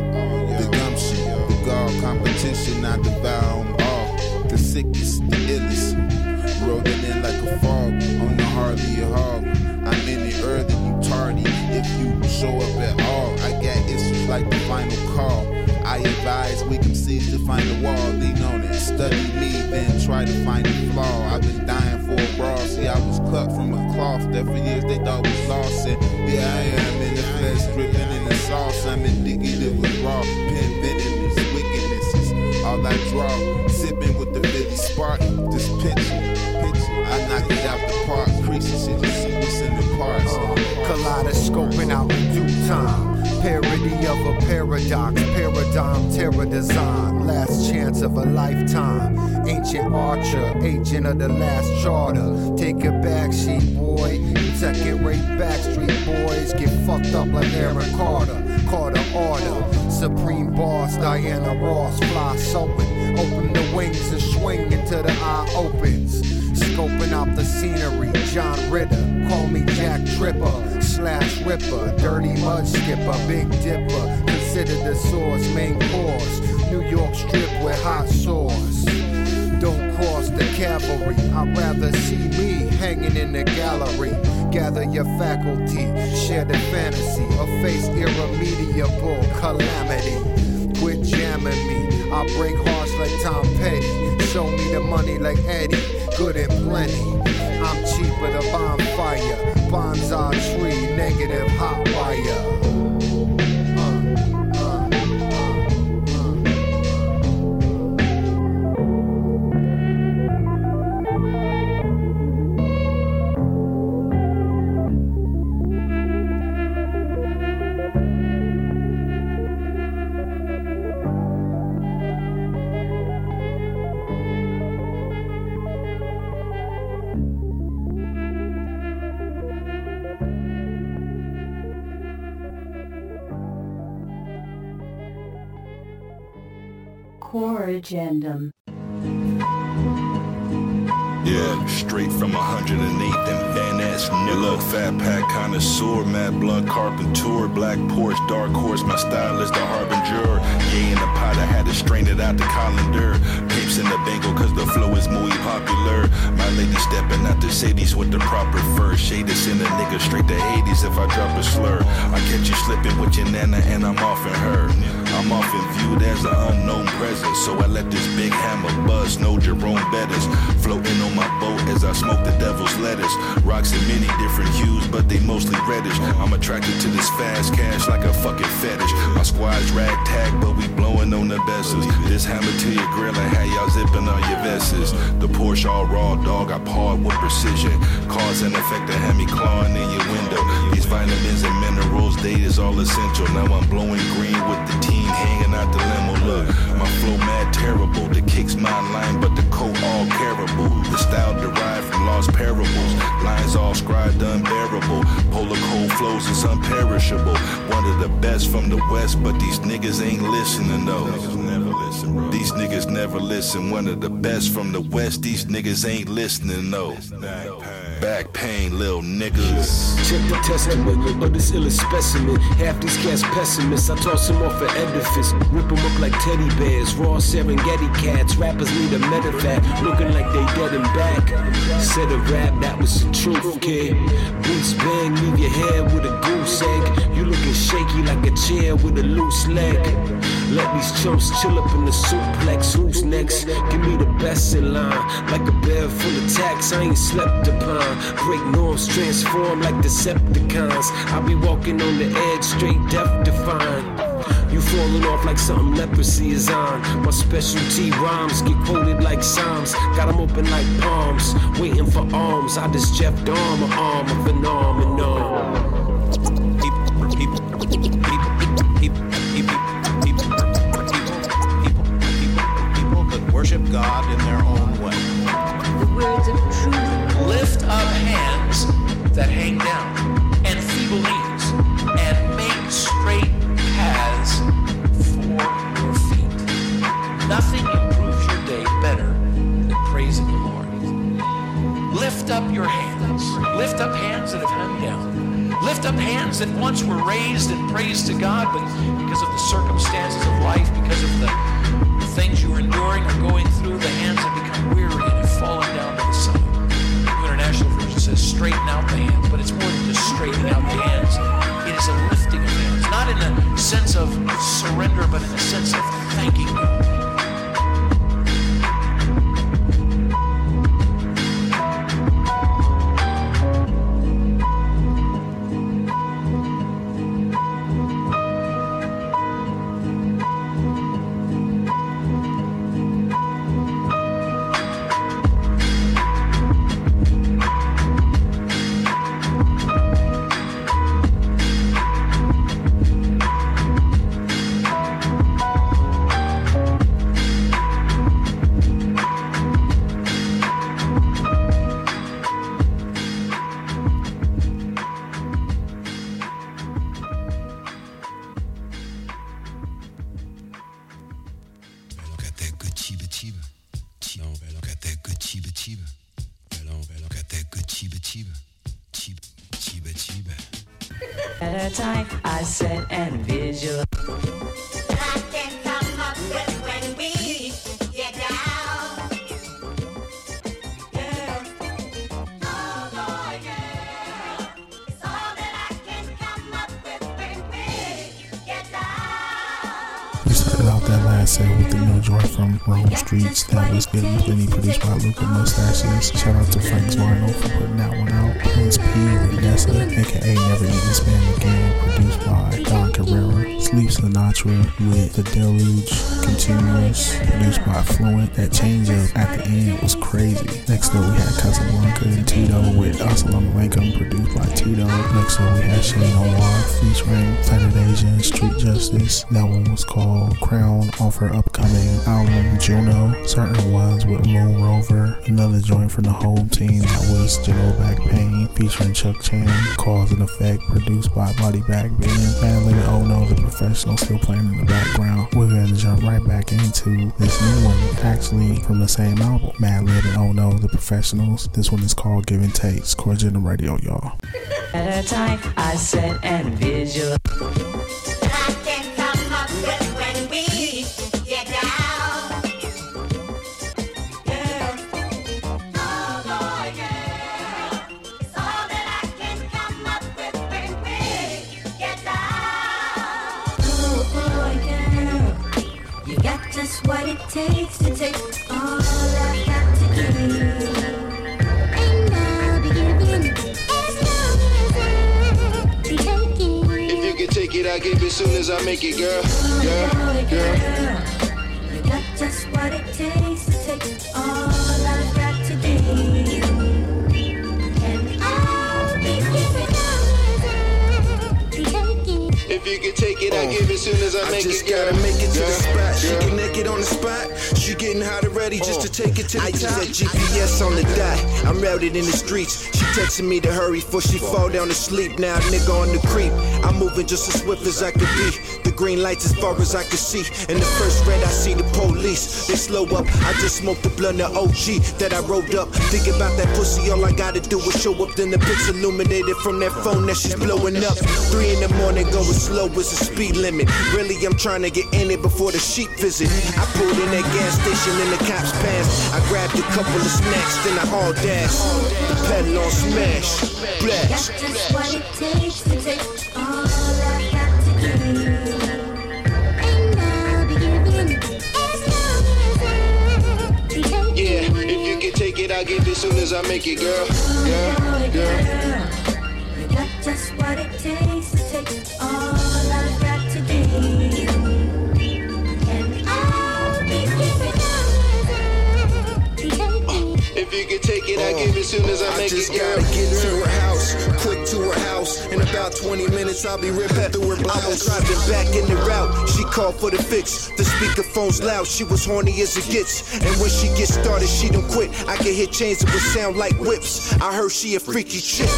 The gumption, the gall, competition, I devour them all. The sickest, the illest, rolling in like a fog. On the Harley or Hog, I'm in it early, you tardy. If you show up at all, I got issues like the final call. I advise weak M Cs to find a wall, lean on it, study me, then try to find a flaw. I've been dying for a brawl, see I was cut from a cloth that for years they thought was lost. And yeah, I am in the flesh, dripping in the sauce, I'm indicative of raw, pen bitterness, wickedness is all I draw. Sipping with the Billy Spartan, this picture, picture. I knock it out the park, creases shit, you see what's in the parts. Uh, Kaleidoscoping out in due time. Parody of a paradox, paradigm, terror design. Last chance of a lifetime. Ancient archer, agent of the last charter. Take it back, sheep boy. Tech it right back, street boys. Get fucked up like Aaron Carter. Carter order. Supreme boss, Diana Ross, fly soaping. Open the wings and swing until the eye opens. Scoping out the scenery, John Ritter, call me Jack Tripper, slash Ripper, Dirty Mud Skipper, Big Dipper, consider the source, main course, New York strip with hot sauce. Don't cross the cavalry, I'd rather see me hanging in the gallery. Gather your faculty, share the fantasy, or face irremediable calamity. Quit jamming me, I break hearts like Tom Petty, show me the money like Eddie. Good and plenty. I'm cheaper than bonfire, bonsai tree, negative hot wire. Agendum. Yeah, straight from one hundred eight and Van Ness. Nillo, fat pack connoisseur, mad blunt carpentor, black Porsche, dark horse, my stylist, the harbinger. Yeah, in the pot, I had to strain it out the colander. Pips in the bangle, cause the flow is muy popular. My lady stepping out the cities with the proper fur. Shade is in the nigga, straight to eighties if I drop a slur. I catch you slipping with your nana and I'm off in her. I'm often viewed as an unknown presence, so I let this big hammer buzz, no Jerome Bettis. Floating on my boat as I smoke the devil's lettuce. Rocks in many different hues, but they mostly reddish. I'm attracted to this fast cash like a fucking fetish. My squad's rag-tag, but we blowing on the vessels. This hammer to your grill and how y'all zipping on your vests. The Porsche all raw, dog, I pawed with precision. Cause and effect that had me clawing in your window. These vitamins and minerals, they is all essential. Now I'm blowing green with the team. Hanging out the limo, look, my flow mad terrible. The kicks mine line, but the coat all caribou. The style derived from lost parables. Lines all scribed unbearable. Polar cold flows is unperishable. One of the best from the west, but these niggas ain't listening though. These niggas never listen. One of the best from the west, these niggas ain't listening though. Back pain, lil' niggas. Check the testament of this illest specimen. Half these cats pessimists, I toss them off an edifice. Rip them up like teddy bears, raw Serengeti cats. Rappers need a medevac, looking like they dead and back. Said a rap, that was the truth, kid. Boots bang, leave your hair head with a goose egg. You looking shaky like a chair with a loose leg. Let these chumps chill up in the suplex. Who's next? Give me the best in line. Like a bed full of tacks I ain't slept upon. Break norms, transform like Decepticons. I be walking on the edge, straight death defined. You falling off like something leprosy is on. My specialty rhymes get quoted like psalms. Got them open like palms, waiting for arms. I just jeffed arm, an arm, a phenomenon. Peep, peep, peep, peep, peep, peep, people that worship God in their own way. The words of truth. Lift up hands that hang down, and feeble knees, and make straight paths for your feet. Nothing improves your day better than praising the Lord. Lift up your hands. Lift up hands that have hung down. Lift up hands that once were raised and praised to God, but because of the circumstances of life, because of the, the things you are enduring or going through, the hands have become weary and have fallen down to the side. The International Version says straighten out the hands, but it's more than just straightening out the hands. It is a lifting of hands. Not in the sense of surrender, but in the sense of thanking God. That was Good and Plenty, produced by Luca Mustachios. Shout out to Frank's Marno for putting that one out. Prince P with Nessa, aka Never Eating Spam Again, produced by Don Carrera. Sleep Sinatra with The Deluge, Continuous, produced by Fluent. That change up at the end was crazy. Next up we had Casablanca and Tito with Assalamu Alaikum, produced by Tito. Next up we had Shane O'War featuring Planet Asian, Street Justice. That one was called Crown, off her upcoming album Juno. Certain Ones with Moon Rover. Another joint from the home team, that was General Back Pain featuring Chuck Chan. Cause and Effect, produced by Body Back Band. Mad Living Oh No, The Professionals, still playing in the background. We're going to jump right back into this new one, actually from the same album. Madlib and Oh No, The Professionals. This one is called Give and Take. It's Cordial Radio, y'all. At a time, I said and visual. What it takes to take all I've got to give, and I'll be giving as long as I be taking. If you can take it, I give it soon as I make it, girl. Girl, girl. You got just what it takes to take all I've got to give, and I'll be giving as I be taking. If you can take it, I give it soon as I make it. I just gotta make it to the spot. She can make it on the spot. She getting hot and ready just to take it to the top. I just had G P S on the dot. I'm routed in the streets. She texting me to hurry before she fall down to sleep. Now nigga on the creep. I'm moving just as swift as I could be. The green lights as far as I could see. And the first red I see the police. They slow up. I just smoked the blunt of O G that I rolled up. Thinking about that pussy. All I gotta do is show up. Then the bitch illuminated from that phone that she's blowing up. Three in the morning going slow as the speed limit. Really I'm trying to get in it before the sheep visit. I pulled in that gas station and the cops passed. I grabbed a couple of snacks, then I hauled ass. Pedal on smash. Blast. I get this soon as I make it, girl. Girl, girl. You got just what it takes to take all I've got to be. And I'll be giving up. Uh, if you can take it, uh, I give it soon as I, I make just it, girl. Gotta get to her house, quick to her house. In about twenty minutes, I'll be ripping through her blouse. I was driving back in the route. She called for the fix. The speakerphone's loud. She was horny as it gets. And when she gets started, she don't quit. I can hear chains that would sound like whips. I heard she a freaky chick.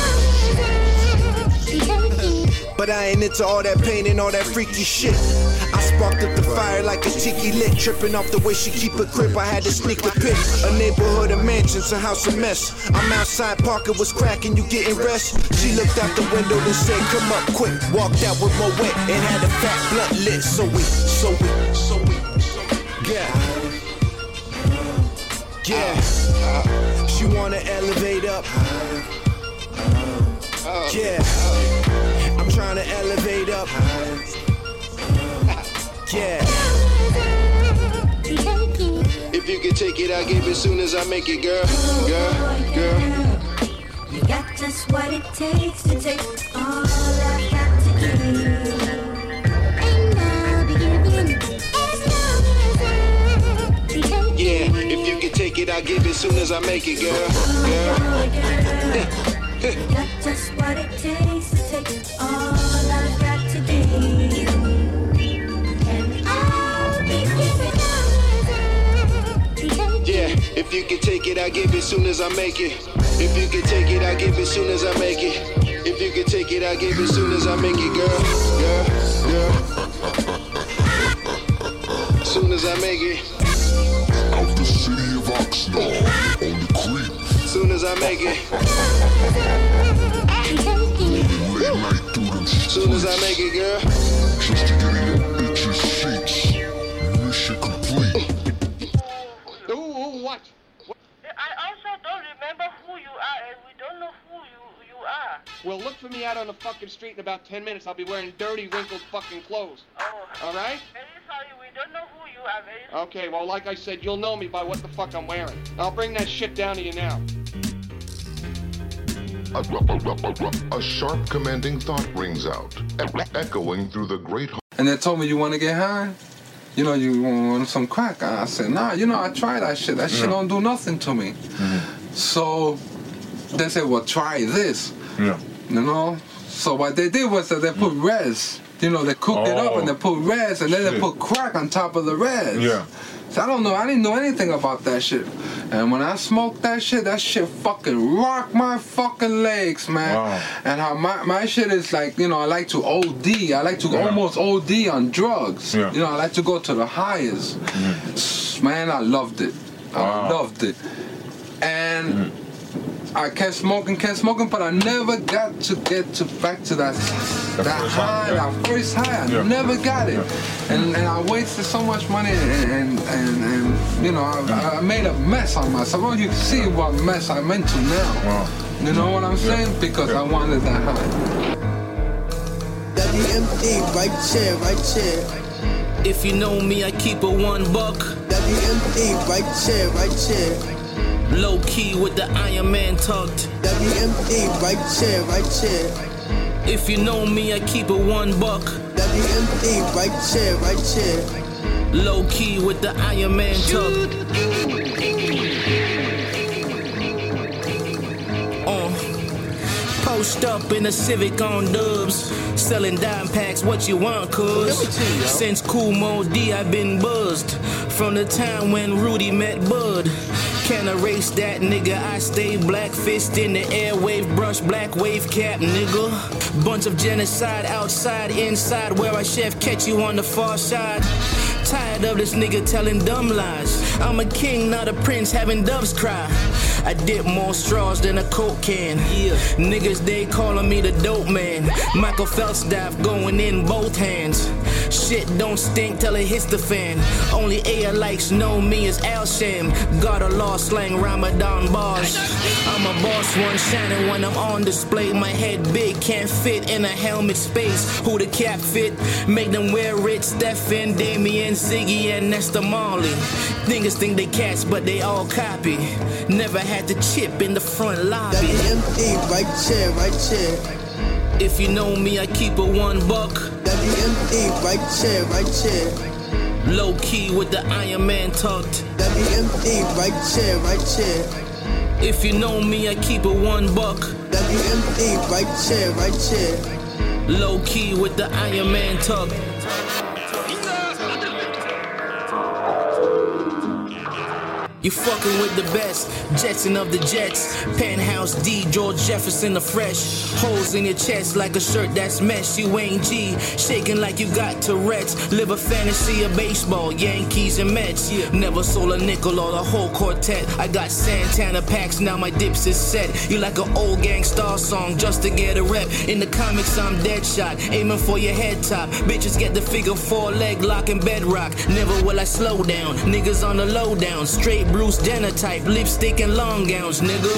But I ain't into all that pain and all that freaky shit. I sparked up the fire like a tiki lit. Tripping off the way she keep a grip, I had to sneak a pick. A neighborhood of mansions, a house of mess. I'm outside, Parker was cracking, you getting rest. She looked out the window and said, come up quick. Walked out with my wet and had a fat blunt lit. So we, so we, so we, so we, yeah. Yeah, uh, she wanna elevate up. Uh, yeah, uh, I'm trying to elevate up. Yeah. If you can take it, I give it soon as I make it, girl. Girl, girl. You got just what it takes to take all I got to give. And I'll be giving as long as. Yeah, if you can take it, I give it soon as I make it, girl. Girl. You got just what it takes to take all I got to give. If you can take it, I give it soon as I make it. If you can take it, I give it soon as I make it. If you can take it, I give it soon as I make it, girl. Girl, girl. Soon as I make it. Out the city of Oxnard, on the creek. Soon as I make it. Late night through them streets. Soon as I make it, girl. Just to get in your bitches' seats. Mission complete. I also don't remember who you are, and we don't know who you, you are. Well, look for me out on the fucking street in about ten minutes. I'll be wearing dirty, wrinkled fucking clothes. Oh. All right? Very sorry, we don't know who you are. Very sorry. Okay, well, like I said, you'll know me by what the fuck I'm wearing. I'll bring that shit down to you now. A sharp, commanding thought rings out, echoing through the great... And they told me, you want to get high? You know, you want some crack? I said, nah, you know, I tried that shit. That yeah. shit don't do nothing to me. Mm-hmm. So they said, well, try this. Yeah. You know? So what they did was that they put res. You know, they cooked oh, it up and they put res, and shit. Then they put crack on top of the res. Yeah. So I don't know. I didn't know anything about that shit. And when I smoked that shit, that shit fucking rocked my fucking legs, man. Wow. And how my, my shit is like, you know, I like to O D. I like to yeah. almost O D on drugs. Yeah. You know, I like to go to the highest. Mm-hmm. Man, I loved it. Wow. I loved it. And mm-hmm. I kept smoking, kept smoking, but I never got to get to back to that that, that high, high yeah. that first high. I yeah. never got it. Yeah. And and I wasted so much money and, and, and, and you know, I, I made a mess on myself. Well, you can see what mess I'm into now. Wow. You know what I'm saying? Yeah. Because yeah. I wanted that high. W M D, right chair, right chair. If you know me, I keep a one buck. W M D, right chair, right chair. Low key with the Iron Man tucked. W M D, right chair, right chair. If you know me, I keep it one buck. W M D, right chair, right chair. Low key with the Iron Man tucked. Uh, post up in a Civic on dubs, selling dime packs. What you want, cuz? Since Cool Mo D, I've been buzzed from the time when Rudy met Bud. Can't erase that, nigga. I stay black, fist in the airwave, brush black wave cap, nigga. Bunch of genocide outside, inside, where I chef catch you on the far side. Tired of this nigga telling dumb lies. I'm a king, not a prince, having doves cry. I dip more straws than a coke can. Yeah. Niggas, they calling me the dope man. Michael Phelps dive going in both hands. Shit don't stink till it hits the fan. Only A I likes know me as Al Sham. God a law slang Ramadan bars. I'm a boss, one shining when I'm on display. My head big, can't fit in a helmet space. Who the cap fit? Make them wear it. Stephen, Damien, Z, Biggie and Nesta Marley. Niggas think they cats, but they all copy. Never had the chip in the front lobby. W M D, right chair, right chair. If you know me, I keep a one buck. W M D, right chair, right chair. Low key with the Iron Man tucked. W M D, right chair, right chair. If you know me, I keep a one buck. W M D, right chair, right chair. Low key with the Iron Man tucked. You fucking with the best, Jetson of the Jets, Penthouse D, George Jefferson afresh. Holes in your chest like a shirt that's mesh. You ain't G, shaking like you got Tourette's. Live a fantasy of baseball, Yankees and Mets. Never sold a nickel or the whole quartet. I got Santana packs, now my dips is set. You like an old gang star song just to get a rep. In the comics I'm Deadshot, aiming for your head top. Bitches get the figure four leg lock and bedrock. Never will I slow down, niggas on the lowdown, straight Bruce Jenner type, lipstick and long gowns, nigga.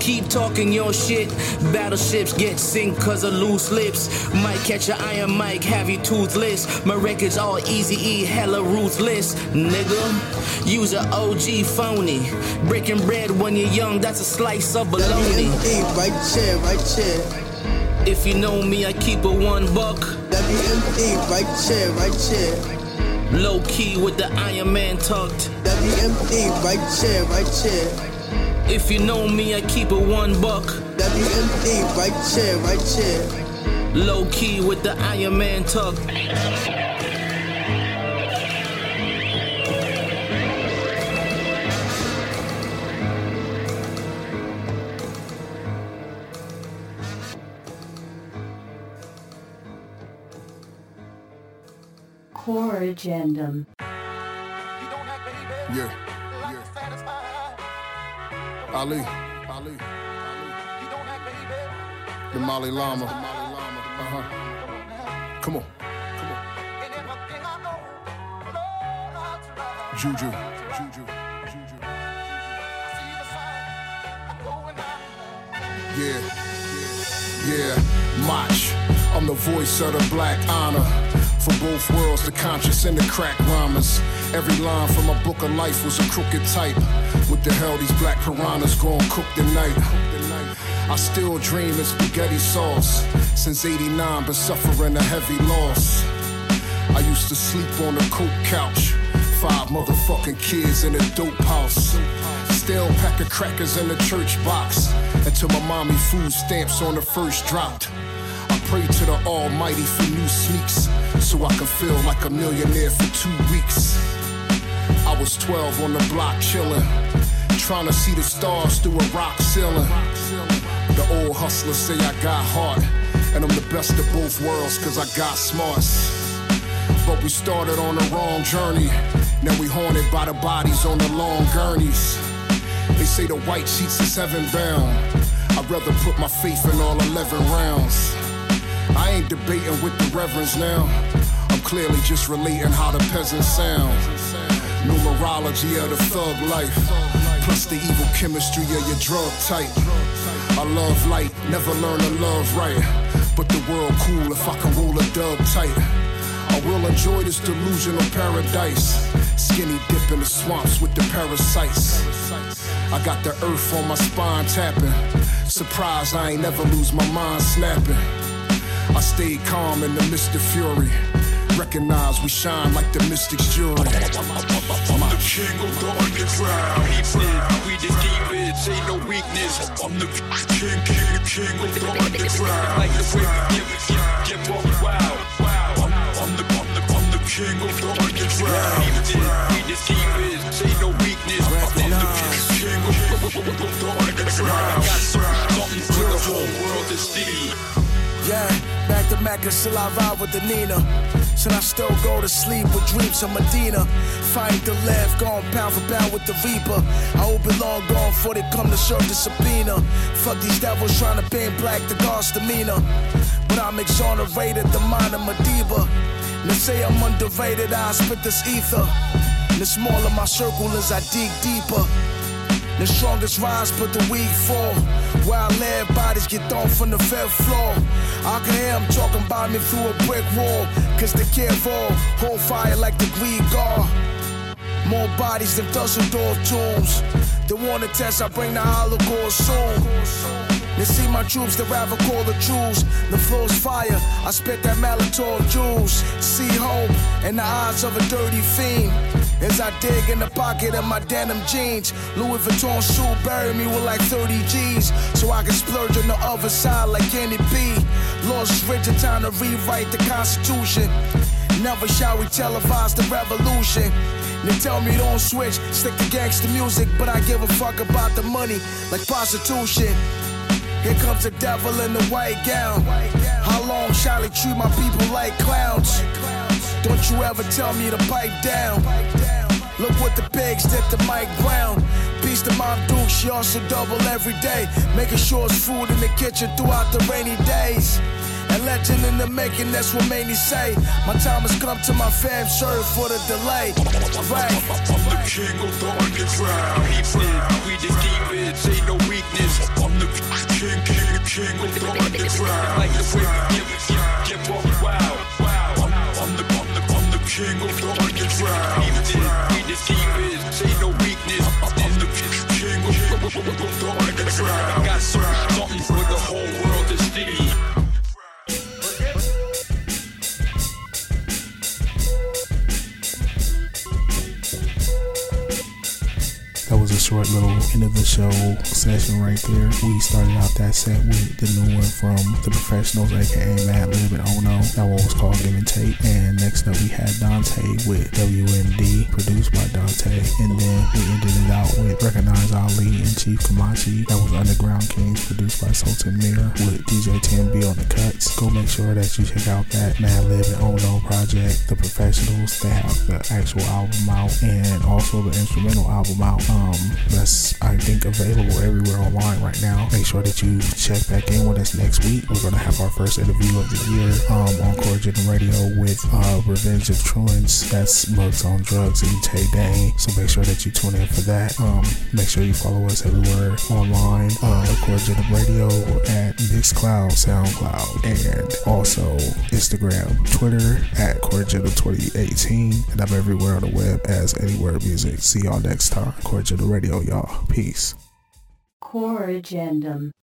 Keep talking your shit. Battleships get sink cause of loose lips. Might catch a iron mic, have you toothless. My records all easy E, hella ruthless, nigga. Use a O G phony. Breaking bread when you're young, that's a slice of bologna. W M D, right chair, right chair. If you know me, I keep a one buck. W M D, right chair, right chair. Low key with the Iron Man tucked. W M D, right chair, right chair. If you know me, I keep a one buck. W M D, right chair, right chair. Low key with the Iron Man tucked. Core agendum. Yeah, yeah. Ali, Ali, the Mali Lama. Uh huh. Come on, come on. Juju, Juju, Juju. Yeah, yeah. Mach, I'm the voice of the black honor. From both worlds, the conscious and the crack rhymers. Every line from my book of life was a crooked type. What the hell these black piranhas gon' cook tonight? I still dream in spaghetti sauce. Since eighty-nine, but suffering a heavy loss. I used to sleep on the coke couch. Five motherfucking kids in a dope house. Still pack of crackers in the church box. Until my mommy food stamps on the first dropped. Pray to the Almighty for new sneaks, so I can feel like a millionaire for two weeks. I was twelve on the block chillin', trying to see the stars through a rock ceiling. The old hustlers say I got heart, and I'm the best of both worlds cause I got smarts. But we started on the wrong journey, now we haunted by the bodies on the long gurneys. They say the white sheets is heaven bound, I'd rather put my faith in all eleven rounds. I ain't debating with the reverends now. I'm clearly just relating how the peasants sound. Numerology of the thug life, plus the evil chemistry of your drug type. I love light, never learn to love right, but the world cool if I can roll a dub tight. I will enjoy this delusional paradise, skinny dip in the swamps with the parasites. I got the earth on my spine tapping, surprise I ain't never lose my mind snapping. I stayed calm in the midst of fury. Recognize we shine like the mystic's jewelry. I'm the king of the underground. We the demons, ain't no weakness. I'm the king, king, king of the underground. Like the way we give it, give, give all wild. I'm, I'm, the, I'm, the, I'm the king of the underground. We the demons, ain't no weakness. I'm the king, king of the underground. I got something for the whole world to see. Yeah, back to Mecca, still I ride with the Nina. Should I still go to sleep with dreams of Medina? Fight to live, gone pound for pound with the Reaper. I hope it long gone before they come to serve the subpoena. Fuck these devils trying to paint black the God's demeanor. But I'm exonerated, the mind of Madiba. They say I'm underrated, I spit this ether. And the smaller my circle is, I dig deeper. The strongest rhymes put the weak fall. Wild land bodies get thrown from the fifth floor. I can hear them talking about me through a brick wall. Cause they can't fall, hold fire like the Greek god. More bodies than Dusseldorf tombs. They wanna test, I bring the Holocaust soon. They see my troops, they rather call the truce. The flow's fire, I spit that Molotov juice. See hope in the eyes of a dirty fiend. As I dig in the pocket of my denim jeans, Louis Vuitton shoe buried me with like thirty G's. So I can splurge on the other side like Kenny B. Lost rich in time to rewrite the Constitution. Never shall we televise the revolution. They tell me don't switch, stick to gangster music. But I give a fuck about the money like prostitution. Here comes the devil in the white gown. How long shall they treat my people like clowns? Don't you ever tell me to pipe down. Look what the pigs did to Mike Brown. Peace to Mom Duke, she also double every day. Making sure it's food in the kitchen throughout the rainy days. And legend in the making, that's what made me say. My time has come to my fam, serve for the delay. Right. I'm the king of the underground. We the demons, ain't no weakness. I'm the king, king, king of the underground. Like the way we give it, give up, wow. I'm, I'm, the, I'm, the, I'm the king of the underground. We the demons, ain't no weakness. I'm the king, king of the underground. I got something for the whole world to see. That was a short little end of the show session right there. We started out that set with the new one from The Professionals, aka Mad Living Oh No. That one was called Give and Take. And next up we had Dante with W M D, produced by Dante. And then we ended it out with Recognize Ali and Chief Kamachi. That was Underground Kings, produced by Sultan Mir, with D J ten B on the cuts. Go make sure that you check out that Mad Living Oh No project, The Professionals. They have the actual album out and also the instrumental album out. Um, Um, that's, I think, available everywhere online right now. Make sure that you check back in with us next week. We're going to have our first interview of the year um, on Cordial Radio with uh, Revenge of Truants. That's Mugs on Drugs and Tay Dane. So make sure that you tune in for that. Um, make sure you follow us everywhere online. Uh, Cordial Radio at Mixcloud, SoundCloud, and also Instagram, Twitter at Cordial twenty eighteen. And I'm everywhere on the web as Eddie Word Music. See y'all next time. Cordial. The radio, y'all. Peace. Core agendum.